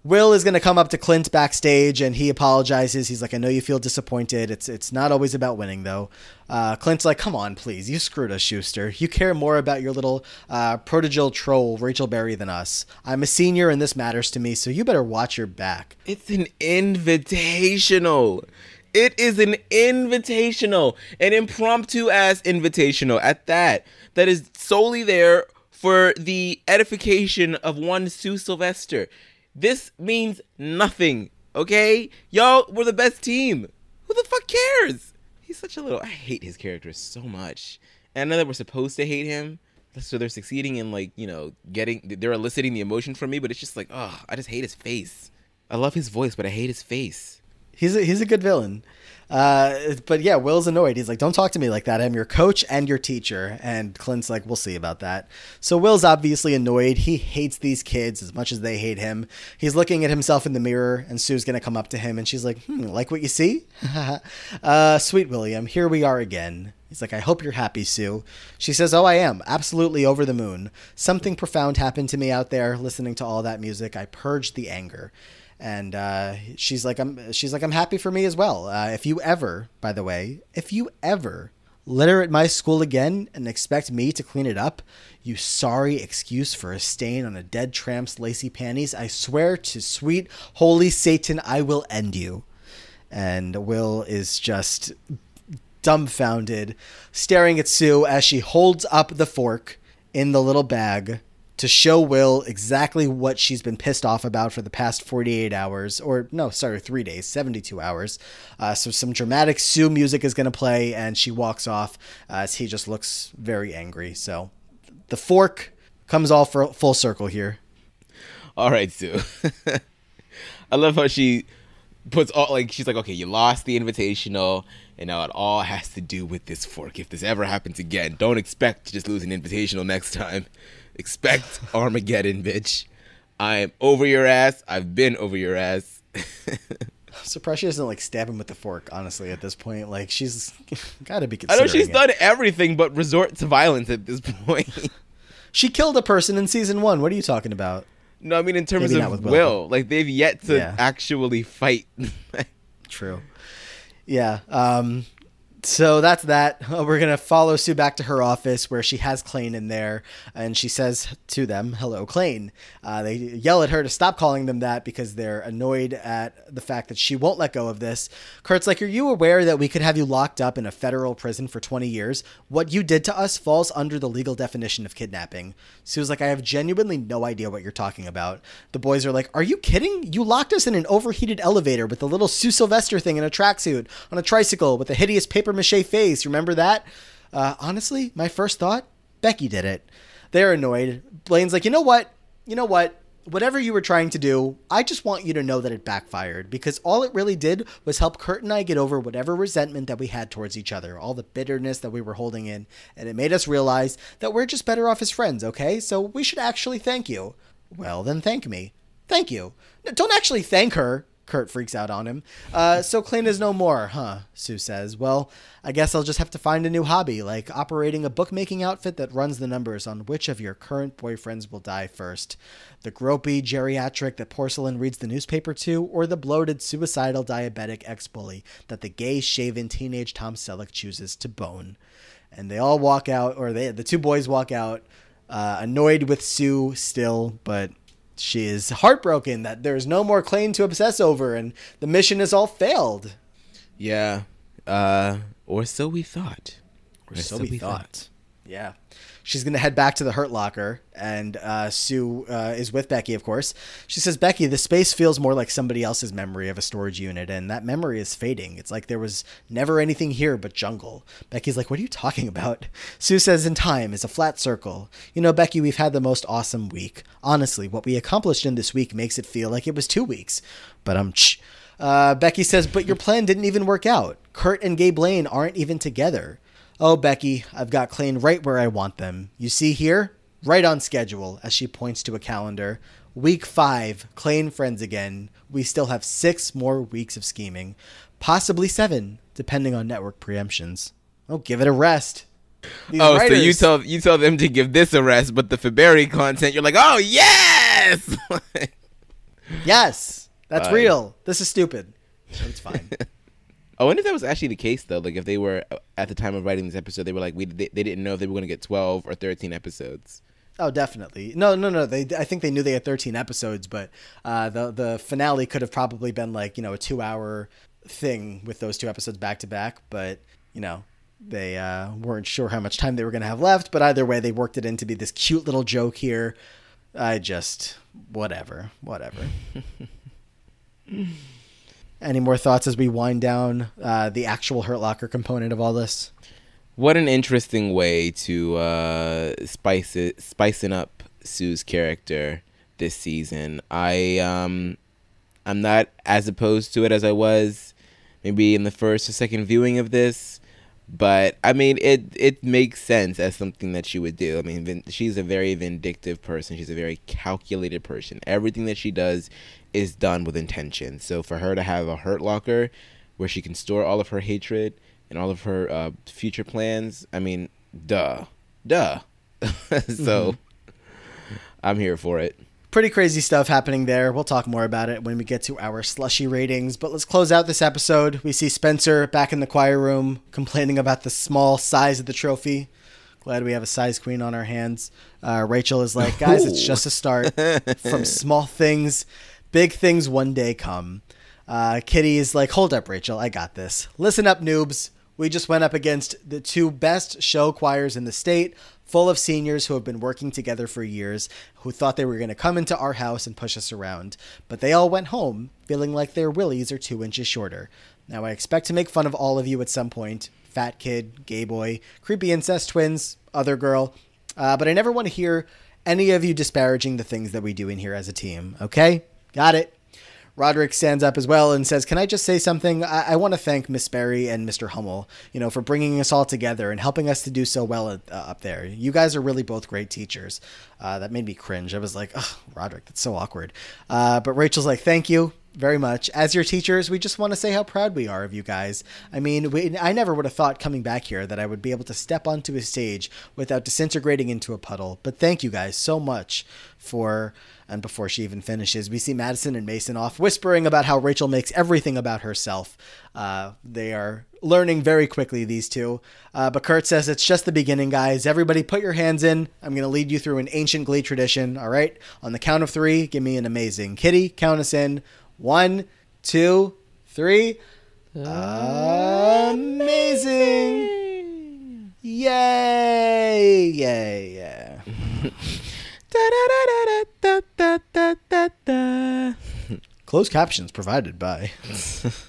Will is going to come up to Clint backstage, and he apologizes. He's like, I know you feel disappointed. It's it's not always about winning, though. Uh, Clint's like, come on, please. You screwed us, Schuester. You care more about your little uh, prodigal troll, Rachel Berry, than us. I'm a senior, and this matters to me, so you better watch your back. It's an invitational. It is an invitational. An impromptu-ass invitational at that. That is solely there for the edification of one Sue Sylvester. This means nothing, okay? Y'all were the best team. Who the fuck cares? He's such a little... I hate his character so much. And I know that we're supposed to hate him, so they're succeeding in, like, you know, getting... They're eliciting the emotion from me, but it's just like, oh, I just hate his face. I love his voice, but I hate his face. He's a, he's a good villain. Uh, but yeah, Will's annoyed. He's like, don't talk to me like that. I'm your coach and your teacher. And Clint's like, we'll see about that. So Will's obviously annoyed. He hates these kids as much as they hate him. He's looking at himself in the mirror, and Sue's going to come up to him, and she's like, hmm, like what you see? uh, sweet William, here we are again. He's like, I hope you're happy, Sue. She says, oh, I am. Absolutely over the moon. Something profound happened to me out there listening to all that music. I purged the anger. And uh, she's like, I'm. She's like, I'm happy for me as well. Uh, if you ever, by the way, if you ever litter at my school again and expect me to clean it up, you sorry excuse for a stain on a dead tramp's lacy panties, I swear to sweet holy Satan, I will end you. And Will is just dumbfounded, staring at Sue as she holds up the fork in the little bag to show Will exactly what she's been pissed off about for the past forty-eight hours, or no, sorry, three days, seventy-two hours. Uh, so some dramatic Sue music is going to play, and she walks off uh, as he just looks very angry. So the fork comes all for full circle here. All right, Sue. I love how she puts all, like, she's like, okay, you lost the Invitational, and now it all has to do with this fork. If this ever happens again, don't expect to just lose an Invitational next time. Expect Armageddon, bitch. I'm over your ass. I've been over your ass. I'm surprised she doesn't, like, stab him with the fork, honestly, at this point. Like, she's got to be considering I know she's it. Done everything but resort to violence at this point. She killed a person in season one. What are you talking about? No, I mean, in terms Maybe of Will. Will. Like, they've yet to yeah. actually fight. True. Yeah. Um... So that's that. We're going to follow Sue back to her office where she has Klaine in there, and she says to them, hello, Klaine. Uh, they yell at her to stop calling them that because they're annoyed at the fact that she won't let go of this. Kurt's like, are you aware that we could have you locked up in a federal prison for twenty years? What you did to us falls under the legal definition of kidnapping. Sue's like, I have genuinely no idea what you're talking about. The boys are like, are you kidding? You locked us in an overheated elevator with a little Sue Sylvester thing in a tracksuit on a tricycle with a hideous paper mache face. Remember that? Uh, honestly, my first thought, Becky did it. They're annoyed. Blaine's like, you know what? You know what? Whatever you were trying to do, I just want you to know that it backfired, because all it really did was help Kurt and I get over whatever resentment that we had towards each other, all the bitterness that we were holding in, and it made us realize that we're just better off as friends, okay? So we should actually thank you. Well, then thank me. Thank you. No, don't actually thank her. Kurt freaks out on him. Uh, so Klaine is no more, huh? Sue says, well, I guess I'll just have to find a new hobby, like operating a bookmaking outfit that runs the numbers on which of your current boyfriends will die first. The gropey geriatric that Porcelain reads the newspaper to, or the bloated suicidal diabetic ex-bully that the gay shaven teenage Tom Selleck chooses to bone. And they all walk out, or they, the two boys walk out, uh, annoyed with Sue still, but she is heartbroken that there's no more Klaine to obsess over, and the mission has all failed. Yeah. Uh, or so we thought. Or, or so, so we, we thought. thought. Yeah. She's going to head back to the Hurt Locker, and uh, Sue uh, is with Becky, of course. She says, Becky, the space feels more like somebody else's memory of a storage unit, and that memory is fading. It's like there was never anything here but jungle. Becky's like, what are you talking about? Sue says, in time is a flat circle. You know, Becky, we've had the most awesome week. Honestly, what we accomplished in this week makes it feel like it was two weeks. But um, tsh. Uh, Becky says, but your plan didn't even work out. Kurt and Gay Blaine aren't even together. Oh, Becky, I've got Klaine right where I want them. You see here? Right on schedule, as she points to a calendar. Week five, Klaine friends again. We still have six more weeks of scheming. Possibly seven, depending on network preemptions. Oh, give it a rest. These oh, writers, so you tell, you tell them to give this a rest, but the Faberry content, you're like, oh, yes! Yes, that's Bye. real. This is stupid. It's fine. I wonder if that was actually the case, though. Like, if they were, at the time of writing this episode, they were like, we they, they didn't know if they were going to get twelve or thirteen episodes. Oh, definitely. No, no, no. They, I think they knew they had thirteen episodes, but uh, the the finale could have probably been, like, you know, a two-hour thing with those two episodes back-to-back. But, you know, they uh, weren't sure how much time they were going to have left. But either way, they worked it in to be this cute little joke here. I just, whatever, whatever. Any more thoughts as we wind down uh, the actual Hurt Locker component of all this? What an interesting way to uh, spice it, spicing up Sue's character this season. I um, I'm not as opposed to it as I was maybe in the first or second viewing of this, but I mean it it makes sense as something that she would do. I mean, vin- she's a very vindictive person. She's a very calculated person. Everything that she does is done with intention. So for her to have a Hurt Locker where she can store all of her hatred and all of her uh, future plans, I mean, duh. Duh. So mm-hmm. I'm here for it. Pretty crazy stuff happening there. We'll talk more about it when we get to our slushy ratings. But let's close out this episode. We see Spencer back in the choir room complaining about the small size of the trophy. Glad we have a size queen on our hands. Uh, Rachel is like, guys, Ooh. It's just a start. From small things, big things one day come. Uh, Kitty is like, hold up, Rachel. I got this. Listen up, noobs. We just went up against the two best show choirs in the state, full of seniors who have been working together for years, who thought they were going to come into our house and push us around. But they all went home feeling like their willies are two inches shorter. Now, I expect to make fun of all of you at some point. Fat kid, gay boy, creepy incest twins, other girl. Uh, but I never want to hear any of you disparaging the things that we do in here as a team. Okay? Got it. Roderick stands up as well and says, can I just say something? I, I want to thank Miss Berry and Mister Hummel, you know, for bringing us all together and helping us to do so well at, uh, up there. You guys are really both great teachers. Uh, that made me cringe. I was like, oh, Roderick, that's so awkward. Uh, but Rachel's like, thank you. very much. As your teachers, we just want to say how proud we are of you guys. I mean, we, I never would have thought coming back here that I would be able to step onto a stage without disintegrating into a puddle. But thank you guys so much for... And before she even finishes, we see Madison and Mason off whispering about how Rachel makes everything about herself. Uh, they are learning very quickly, these two. Uh, but Kurt says, it's just the beginning, guys. Everybody put your hands in. I'm going to lead you through an ancient Glee tradition. All right. On the count of three, give me an amazing Kitty. Count us in. One, two, three. Amazing. amazing. Yay. Yay. Yeah. Closed captions provided by. That's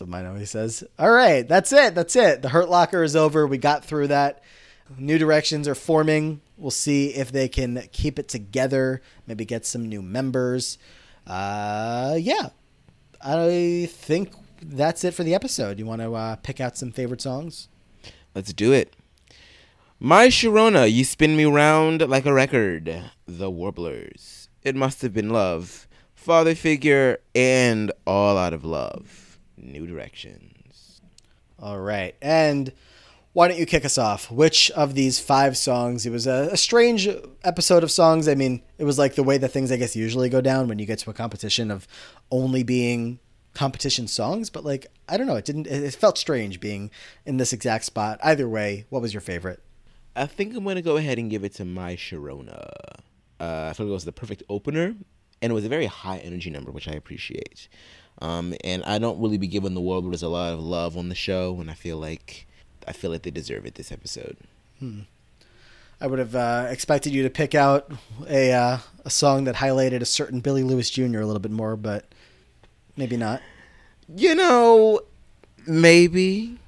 what mine always says. All right, that's it. That's it. The Hurt Locker is over. We got through that. New Directions are forming. We'll see if they can keep it together. Maybe get some new members. Uh, yeah, I think that's it for the episode. You want to uh, pick out some favorite songs? Let's do it. My Sharona, You Spin Me Round Like a Record, The Warblers, It Must Have Been Love, Father Figure, and All Out of Love, New Directions. All right. And why don't you kick us off? Which of these five songs? It was a, a strange episode of songs. I mean, it was like the way that things, I guess, usually go down when you get to a competition of only being competition songs. But like, I don't know. It didn't, it felt strange being in this exact spot. Either way, what was your favorite? I think I'm going to go ahead and give it to My Sharona. Uh, I feel like it was the perfect opener, and it was a very high energy number, which I appreciate. Um, and I don't really be giving the Warblers a lot of love on the show, and I feel like I feel like they deserve it this episode. Hmm. I would have uh, expected you to pick out a uh, a song that highlighted a certain Billy Lewis Junior a little bit more, but maybe not. You know, maybe,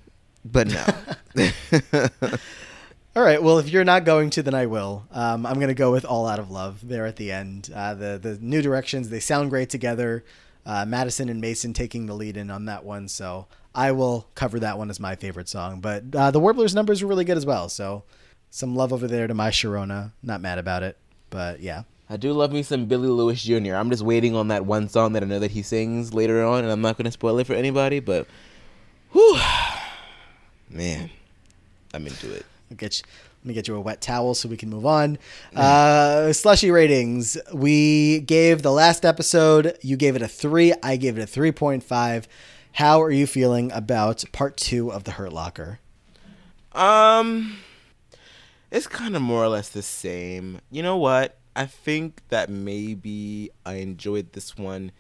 but no. All right. Well, if you're not going to, then I will. Um, I'm going to go with All Out of Love there at the end. Uh, the, the New Directions, they sound great together. Uh, Madison and Mason taking the lead in on that one. So I will cover that one as my favorite song. But uh, the Warblers numbers were really good as well. So some love over there to My Sharona. Not mad about it. But yeah. I do love me some Billy Lewis Junior I'm just waiting on that one song that I know that he sings later on. And I'm not going to spoil it for anybody. But whew, man, I'm into it. I'll get you, let me get you a wet towel so we can move on. Uh, slushy ratings. We gave the last episode, you gave it a three. I gave it a three point five. How are you feeling about part two of The Hurt Locker? Um, it's kind of more or less the same. You know what? I think that maybe I enjoyed this one.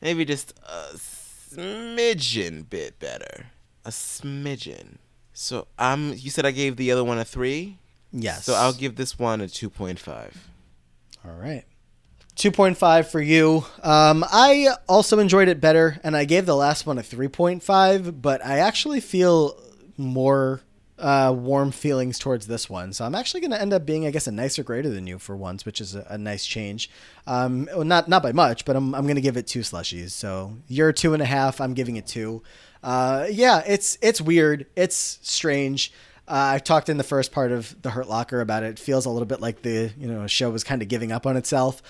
Maybe just a smidgen bit better. A smidgen. So um, you said I gave the other one a three? Yes. So I'll give this one a two point five. All right. two point five for you. Um, I also enjoyed it better, and I gave the last one a three point five, but I actually feel more uh, warm feelings towards this one. So I'm actually going to end up being, I guess, a nicer grader than you for once, which is a, a nice change. Um, not not by much, but I'm, I'm going to give it two slushies. So you're two and a half. I'm giving it two. Uh, yeah, it's, it's weird. It's strange. Uh, I talked in the first part of The Hurt Locker about it. It feels a little bit like the, you know, show was kind of giving up on itself,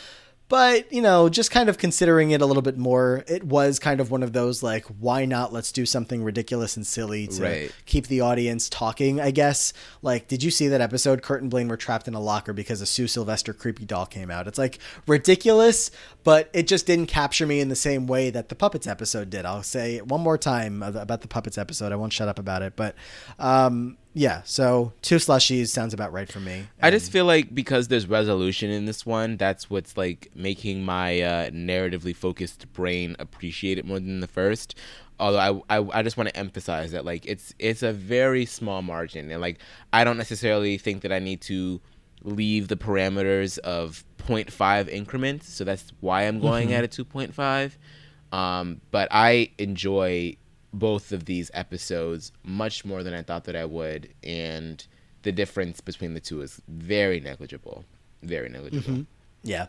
but you know, just kind of considering it a little bit more, it was kind of one of those, like, why not? Let's do something ridiculous and silly to right. keep the audience talking, I guess. Like, did you see that episode? Kurt and Blaine were trapped in a locker because a Sue Sylvester creepy doll came out. It's like ridiculous, but it just didn't capture me in the same way that the Puppets episode did. I'll say it one more time about the Puppets episode. I won't shut up about it, but, um, yeah, so two slushies sounds about right for me. And I just feel like because there's resolution in this one, that's what's like making my uh, narratively focused brain appreciate it more than the first. Although I, I, I just want to emphasize that like it's it's a very small margin, and like I don't necessarily think that I need to leave the parameters of zero point five increments. So that's why I'm going mm-hmm. at a two point five. Um, but I enjoy both of these episodes much more than I thought that I would, and the difference between the two is very negligible. Very negligible. Mm-hmm. Yeah.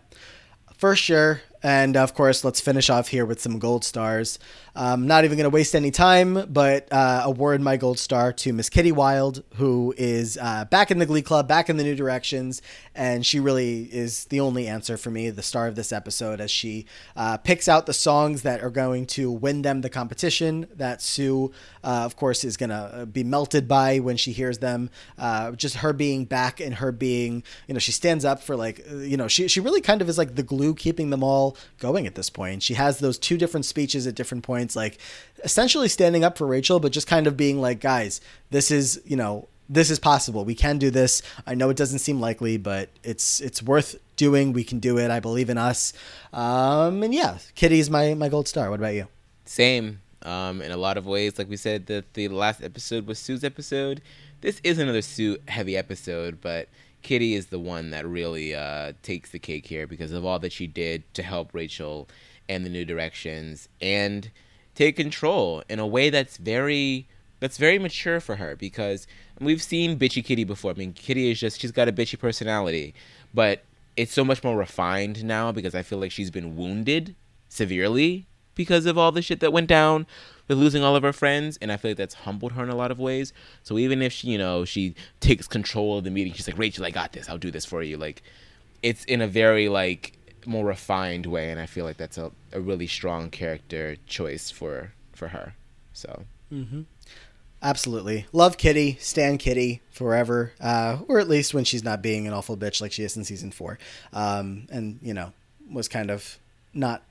for sure. And of course, let's finish off here with some gold stars. I'm not even going to waste any time, but uh, award my gold star to Miss Kitty Wilde, who is uh, back in the Glee Club, back in the New Directions, and she really is the only answer for me, the star of this episode, as she uh, picks out the songs that are going to win them the competition that Sue, uh, of course, is going to be melted by when she hears them. Uh, just her being back and her being, you know, she stands up for, like, you know, she, she really kind of is like the glue keeping them all going at this point. She has those two different speeches at different points, like essentially standing up for Rachel, but just kind of being like, guys, this is, you know, this is possible. We can do this. I know it doesn't seem likely, but it's, it's worth doing. We can do it. I believe in us. Um, and yeah, Kitty is my, my gold star. What about you? Same. Um, in a lot of ways, like we said, that the last episode was Sue's episode. This is another Sue heavy episode, but Kitty is the one that really uh, takes the cake here because of all that she did to help Rachel and the New Directions and take control in a way that's very that's very mature for her, because we've seen bitchy Kitty before. I mean, Kitty is just, she's got a bitchy personality, but it's so much more refined now because I feel like she's been wounded severely because of all the shit that went down with losing all of her friends, and I feel like that's humbled her in a lot of ways. So even if she, you know, she takes control of the meeting, she's like, Rachel, I got this, I'll do this for you. Like, it's in a very, like, more refined way, and I feel like that's a, a really strong character choice for for her. So. Mm-hmm. Absolutely. Love Kitty. Stan Kitty forever. Uh, or at least when she's not being an awful bitch like she is in season four. Um, and, you know, was kind of not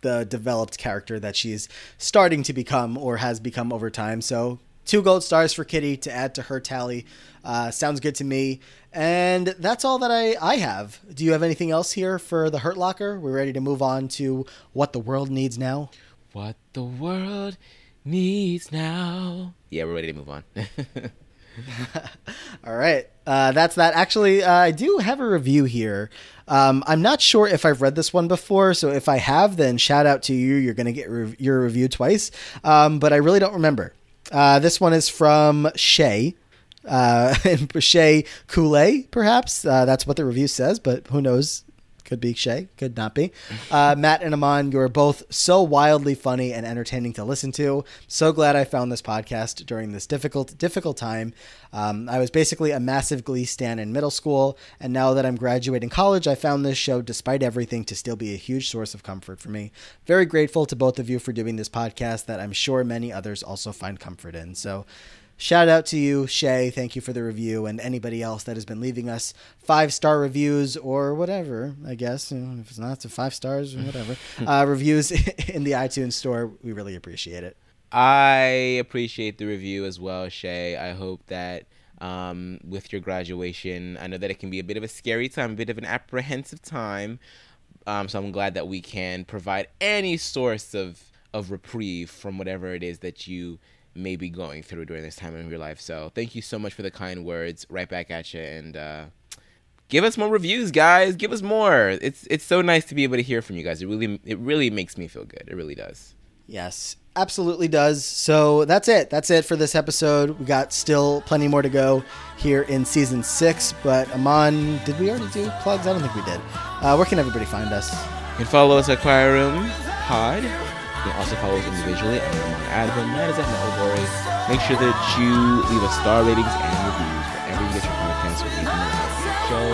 the developed character that she's starting to become or has become over time. So two gold stars for Kitty to add to her tally. Uh, sounds good to me. And that's all that I, I have. Do you have anything else here for the Hurt Locker? We're ready to move on to What the World Needs Now. What the world needs now. Yeah, we're ready to move on. All right. Uh, that's that. Actually, uh, I do have a review here. Um, I'm not sure if I've read this one before, so if I have, then shout out to you. You're going to get re- your review twice, um, but I really don't remember. Uh, this one is from Shay, uh, Shay Coulee, perhaps. Uh, that's what the review says, but who knows? Could be Shay, could not be. Uh, Matt and Amon, you are both so wildly funny and entertaining to listen to. So glad I found this podcast during this difficult, difficult time. Um, I was basically a massive Glee stan in middle school, and now that I'm graduating college, I found this show, despite everything, to still be a huge source of comfort for me. Very grateful to both of you for doing this podcast that I'm sure many others also find comfort in. So, shout out to you, Shay. Thank you for the review, and anybody else that has been leaving us five-star reviews or whatever, I guess. You know, if it's not, it's five stars or whatever. uh, reviews in the iTunes store. We really appreciate it. I appreciate the review as well, Shay. I hope that um, with your graduation, I know that it can be a bit of a scary time, a bit of an apprehensive time. Um, so I'm glad that we can provide any source of, of reprieve from whatever it is that you may be going through during this time in your life. So thank you so much for the kind words. Right back at you, and uh, give us more reviews, guys. Give us more. It's it's so nice to be able to hear from you guys. It really it really makes me feel good. It really does. Yes, absolutely does. So that's it. That's it for this episode. We got still plenty more to go here in season six. But Amon, did we already do plugs? I don't think we did. Uh, where can everybody find us? You can follow us at Choir Room Pod. You can also follow us individually on Amon Advent. That is at Melbourne. Make sure that you leave us star ratings and reviews wherever you get your podcasts with Eat'n Park show.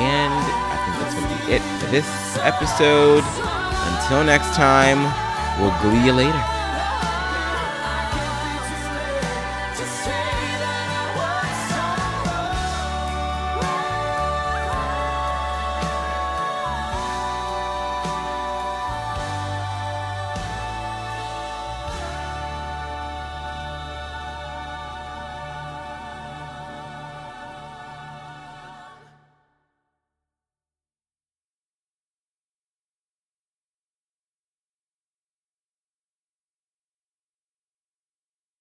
And I think that's going to be it for this episode. Until next time, we'll glee you later.